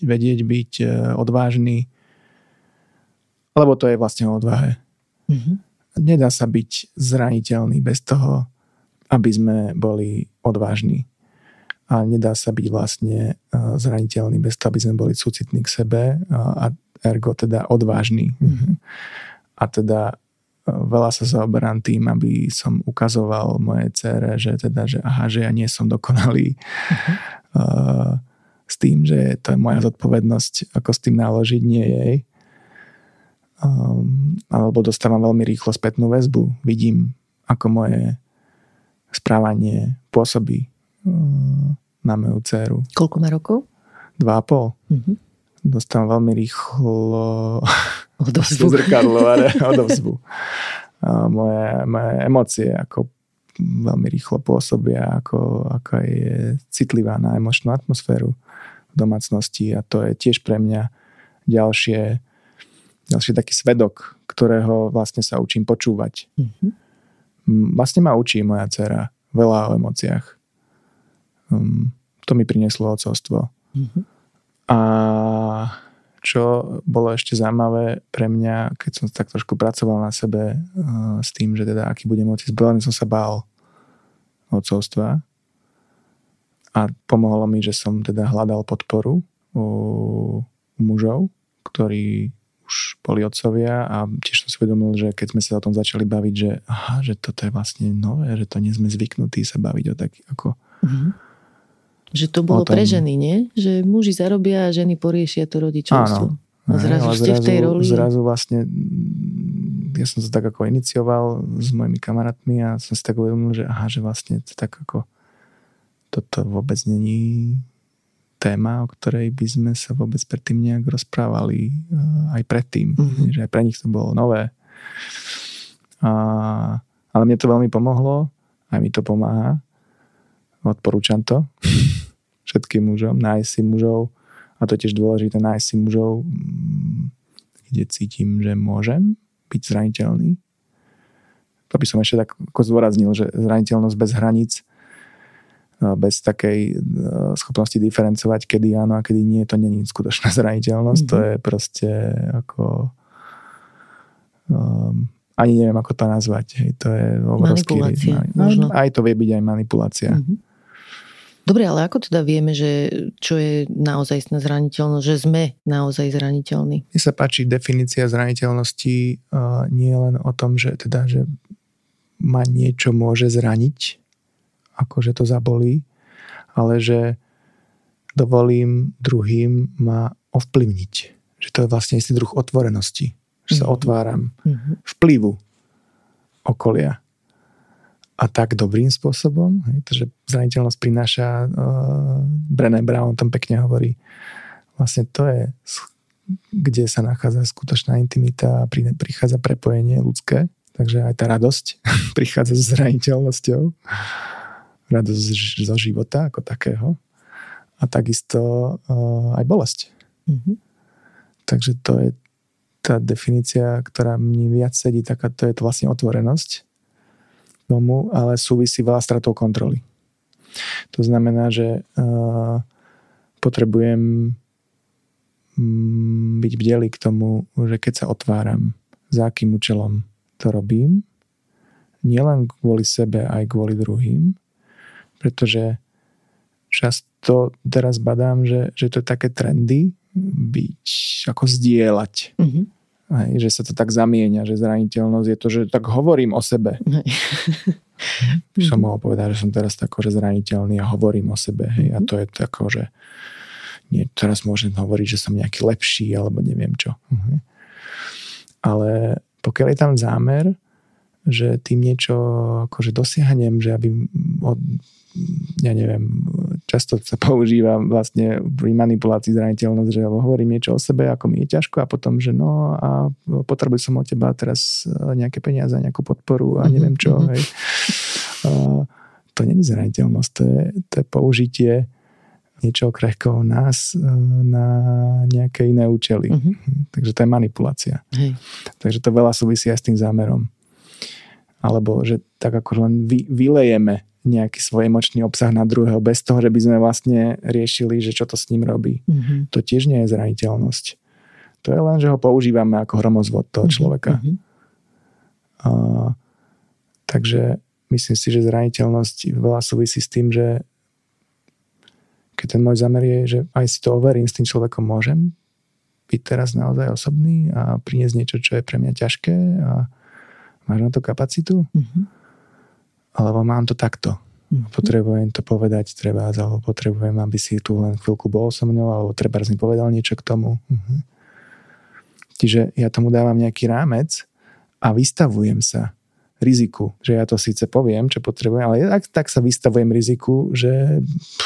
vedieť byť odvážny, lebo to je vlastne o odvahe. Nedá sa byť zraniteľný bez toho, aby sme boli odvážni. A nedá sa byť vlastne zraniteľný bez toho, aby sme boli súcitní k sebe a ergo teda odvážni. A teda veľa sa zaoberám tým, aby som ukazoval mojej dcére, že teda, že ja nie som dokonalý. S tým, že to je moja zodpovednosť, ako s tým naložiť, nie jej. Alebo dostávam veľmi rýchlo spätnú väzbu. Vidím, ako moje správanie pôsobí na moju dceru. Koľko má rokov? 2,5. Dostávam veľmi rýchlo odovzbu. Moje emócie ako veľmi rýchlo pôsobia, ako je citlivá na emočnú atmosféru v domácnosti a to je tiež pre mňa ďalší taký svedok, ktorého vlastne sa učím počúvať. Vlastne ma učí moja dcera veľa o emóciách. To mi prinieslo otcovstvo. A čo bolo ešte zaujímavé pre mňa, keď som tak trošku pracoval na sebe s tým, že teda aký budem otec, veľmi som sa bál otcovstva a pomohlo mi, že som teda hľadal podporu u mužov, ktorí už boli otcovia a tiež som si uvedomil, že keď sme sa o tom začali baviť, že aha, že toto je vlastne nové, že to nie sme zvyknutí sa baviť o taký ako... Že to bolo pre ženy, nie? Že muži zarobia a ženy poriešia to rodičovstvo. Áno. A zrazu ste v tej roli. Zrazu vlastne ja som sa tak ako inicioval s mojimi kamarátmi a som si tak uvedomil, že aha, že vlastne to tak ako toto vôbec není téma, o ktorej by sme sa vôbec predtým nejak rozprávali aj predtým. Že aj pre nich to bolo nové. Ale mne to veľmi pomohlo, aj mi to pomáha. Odporúčam to všetkým mužom, nájsť si mužov a to je tiež dôležité, nájsť si mužov, kde cítim, že môžem byť zraniteľný. To by som ešte tak ako zdôraznil, že zraniteľnosť bez hraníc, bez takej schopnosti diferencovať, kedy áno a kedy nie, to nie je skutočná zraniteľnosť, to je proste ako ani neviem, ako to nazvať, hej, to je obrovský rizik. Aj to vie byť aj manipulácia. Dobre, ale ako teda vieme, že čo je naozaj zraniteľnosť, že sme naozaj zraniteľní? Mne sa páči definícia zraniteľnosti nie len o tom, že teda, že ma niečo môže zraniť, akože to zabolí, ale že dovolím druhým ma ovplyvniť. Že to je vlastne istý druh otvorenosti. Že sa otváram vplyvu okolia. A tak dobrým spôsobom, hej, takže zraniteľnosť prináša Brené Brown, tam pekne hovorí. Vlastne to je, kde sa nachádza skutočná intimita a prichádza prepojenie ľudské. Takže aj tá radosť prichádza s zraniteľnosťou. Radosť zo života ako takého. A a takisto aj bolesť. Mm-hmm. Takže to je tá definícia, ktorá mne viac sedí, taká to je to vlastne otvorenosť tomu, ale súvisí veľa stratou kontroly. To znamená, že potrebujem byť bdelý k tomu, že keď sa otváram, za akým účelom to robím, nielen kvôli sebe, aj kvôli druhým, pretože často teraz badám, že to je také trendy byť, ako zdieľať. Mm-hmm. Aj, že sa to tak zamieňa, že zraniteľnosť je to, že tak hovorím o sebe. Už som mohol povedať, že som teraz tako, že zraniteľný a hovorím o sebe. Hej. A to je tako, že nie, teraz môžem hovoriť, že som nejaký lepší alebo neviem čo. Uh-huh. Ale pokiaľ je tam zámer, že tým niečo akože dosiahnem, že aby ja neviem, často sa používa vlastne pri manipulácii zraniteľnosť, že hovorím niečo o sebe, ako mi je ťažko a potom, že no a potrebujem som od teba teraz nejaké peniaze, nejakú podporu a neviem čo. Hej. To nie je zraniteľnosť, to je použitie niečo krehkého nás na nejaké iné účely. Uh-huh. Takže to je manipulácia. Hej. Takže to veľa súvisí aj s tým zámerom. Alebo, že tak ako len vylejeme nejaký svoj emočný obsah na druhého bez toho, že by sme vlastne riešili, že čo to s ním robí. Uh-huh. To tiež nie je zraniteľnosť. To je len, že ho používame ako hromozvod toho človeka. Uh-huh. Takže myslím si, že zraniteľnosť veľa súvisí s tým, že keď ten môj zámer je, že aj si to overím, s tým človekom môžem byť teraz naozaj osobný a priniesť niečo, čo je pre mňa ťažké a máš na to kapacitu? Mm-hmm. Alebo mám to takto. Mm-hmm. Potrebujem to povedať treba, alebo potrebujem, aby si tu len chvíľku bol so mňou, alebo treba si povedal niečo k tomu. Mm-hmm. Čiže ja tomu dávam nejaký rámec a vystavujem sa riziku, že ja to síce poviem, čo potrebujem, ale tak sa vystavujem riziku, že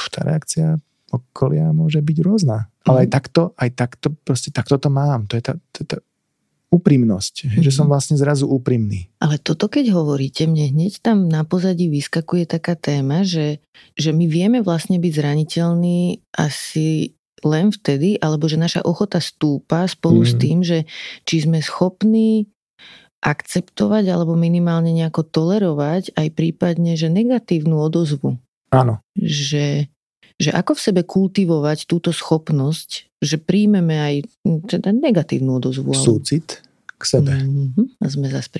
tá reakcia okolia môže byť rôzna. Ale aj takto, proste takto to mám. To je tá úprimnosť, že som vlastne zrazu úprimný. Ale toto, keď hovoríte, mne hneď tam na pozadí vyskakuje taká téma, že my vieme vlastne byť zraniteľní asi len vtedy, alebo že naša ochota stúpa spolu s tým, že či sme schopní akceptovať alebo minimálne nejako tolerovať aj prípadne, že negatívnu odozvu. Áno. Že ako v sebe kultivovať túto schopnosť, že príjmeme aj teda negatívnu odozvu. Súcit k sebe. Mm-hmm. A sme zase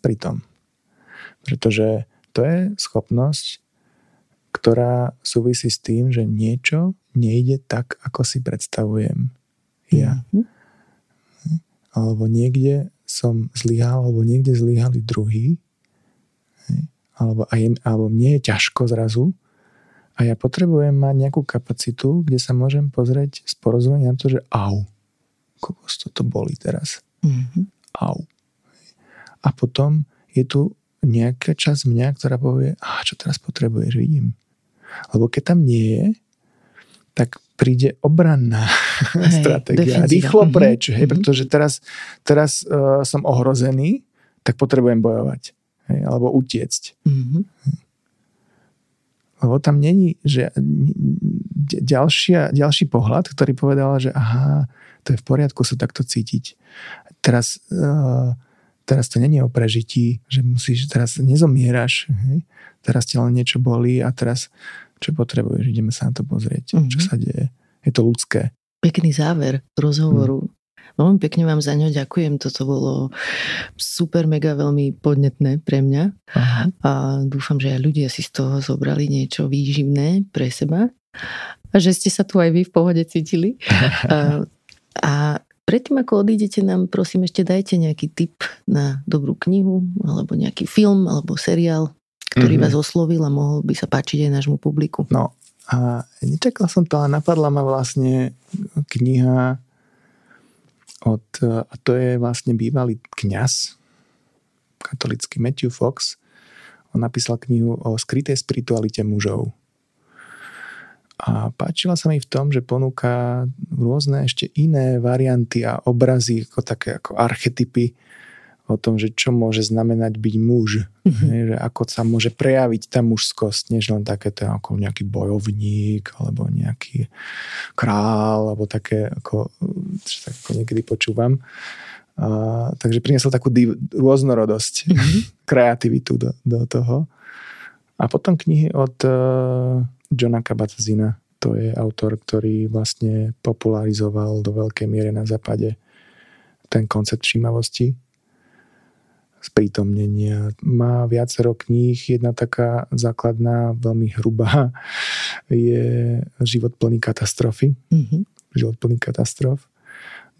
pri tom. Pretože to je schopnosť, ktorá súvisí s tým, že niečo nejde tak, ako si predstavujem ja. Mm-hmm. Alebo niekde som zlyhal, alebo niekde zlyhali druhý, alebo mne je ťažko zrazu a ja potrebujem mať nejakú kapacitu, kde sa môžem pozrieť s porozumením na to, že au, kokos, toto bolí teraz. Mm-hmm. Au. A potom je tu nejaká časť mňa, ktorá povie, čo teraz potrebuješ, vidím. Lebo keď tam nie je, tak príde obranná stratégia. Rýchlo preč, hej, pretože teraz som ohrozený, tak potrebujem bojovať. Hej, alebo utiecť. Mm-hmm. Lebo tam není že ďalší pohľad, ktorý povedal, že aha, to je v poriadku sa takto cítiť. Teraz to není o prežití, že musíš, teraz nezomieraš. Hej, teraz ti len niečo bolí a teraz čo potrebuješ, ideme sa na to pozrieť, čo sa deje. Je to ľudské. Pekný záver rozhovoru. Veľmi pekne vám za ňo ďakujem. Toto bolo super, mega veľmi podnetné pre mňa. Aha. A dúfam, že aj ľudia si z toho zobrali niečo výživné pre seba. A že ste sa tu aj vy v pohode cítili. A predtým, ako odídete, nám prosím ešte dajte nejaký tip na dobrú knihu, alebo nejaký film, alebo seriál, ktorý vás oslovil a mohol by sa páčiť aj nášmu publiku. No a nečakal som to, ale napadla ma vlastne kniha a to je vlastne bývalý kňaz, katolícky Matthew Fox. On napísal knihu o skrytej spiritualite mužov. A páčila sa mi v tom, že ponúka rôzne ešte iné varianty a obrazy, ako také ako archetypy o tom, že čo môže znamenať byť muž. Mm-hmm. Že ako sa môže prejaviť tá mužskosť, než len takéto ako nejaký bojovník, alebo nejaký král, alebo také, ako, čo tak ako niekedy počúvam. Takže priniesol takú rôznorodosť, mm-hmm. kreativitu do toho. A potom knihy od Johna Kabat-Zinna. To je autor, ktorý vlastne popularizoval do veľkej miery na západe ten koncept všímavosti, sprítomnenia. Má viacero kníh, jedna taká základná, veľmi hrubá, je Život plný katastrofy. Mm-hmm. Život plný katastrof.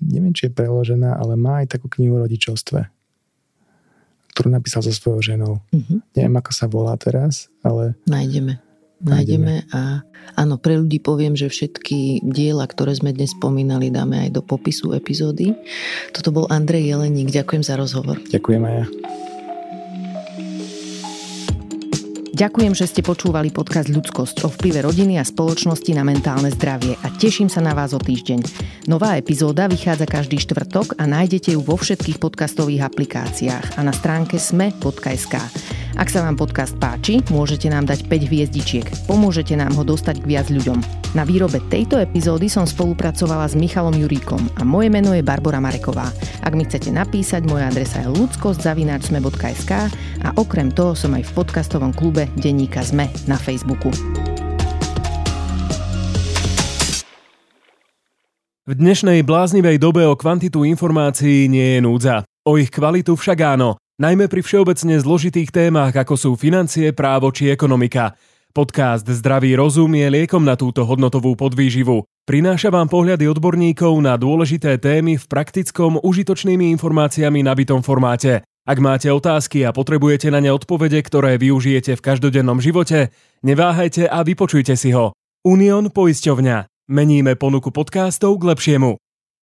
Neviem, či je preložená, ale má aj takú knihu o rodičovstve, ktorú napísal so svojou ženou. Mm-hmm. Neviem, ako sa volá teraz, ale... Nájdeme a áno, pre ľudí poviem, že všetky diela, ktoré sme dnes spomínali, dáme aj do popisu epizódy. Toto bol Andrej Jeleník. Ďakujem za rozhovor. Ďakujem aj ja. Ďakujem, že ste počúvali podcast Ľudskosť o vplyve rodiny a spoločnosti na mentálne zdravie a teším sa na vás o týždeň. Nová epizóda vychádza každý štvrtok a nájdete ju vo všetkých podcastových aplikáciách a na stránke sme.sk. Ak sa vám podcast páči, môžete nám dať 5 hviezdičiek. Pomôžete nám ho dostať k viac ľuďom. Na výrobe tejto epizódy som spolupracovala s Michalom Juríkom a moje meno je Barbora Mareková. Ak mi chcete napísať, moja adresa je ludskost@sme.sk a okrem toho som aj v podcastovom klube denníka SME na Facebooku. V dnešnej bláznivej dobe o kvantitu informácií nie je núdza. O ich kvalitu však áno, najmä pri všeobecne zložitých témach, ako sú financie, právo či ekonomika. Podcast Zdravý rozum je liekom na túto hodnotovú podvýživu. Prináša vám pohľady odborníkov na dôležité témy v praktickom, užitočnými informáciami nabitom formáte. Ak máte otázky a potrebujete na ne odpovede, ktoré využijete v každodennom živote, neváhajte a vypočujte si ho. Union Poisťovňa. Meníme ponuku podcastov k lepšiemu.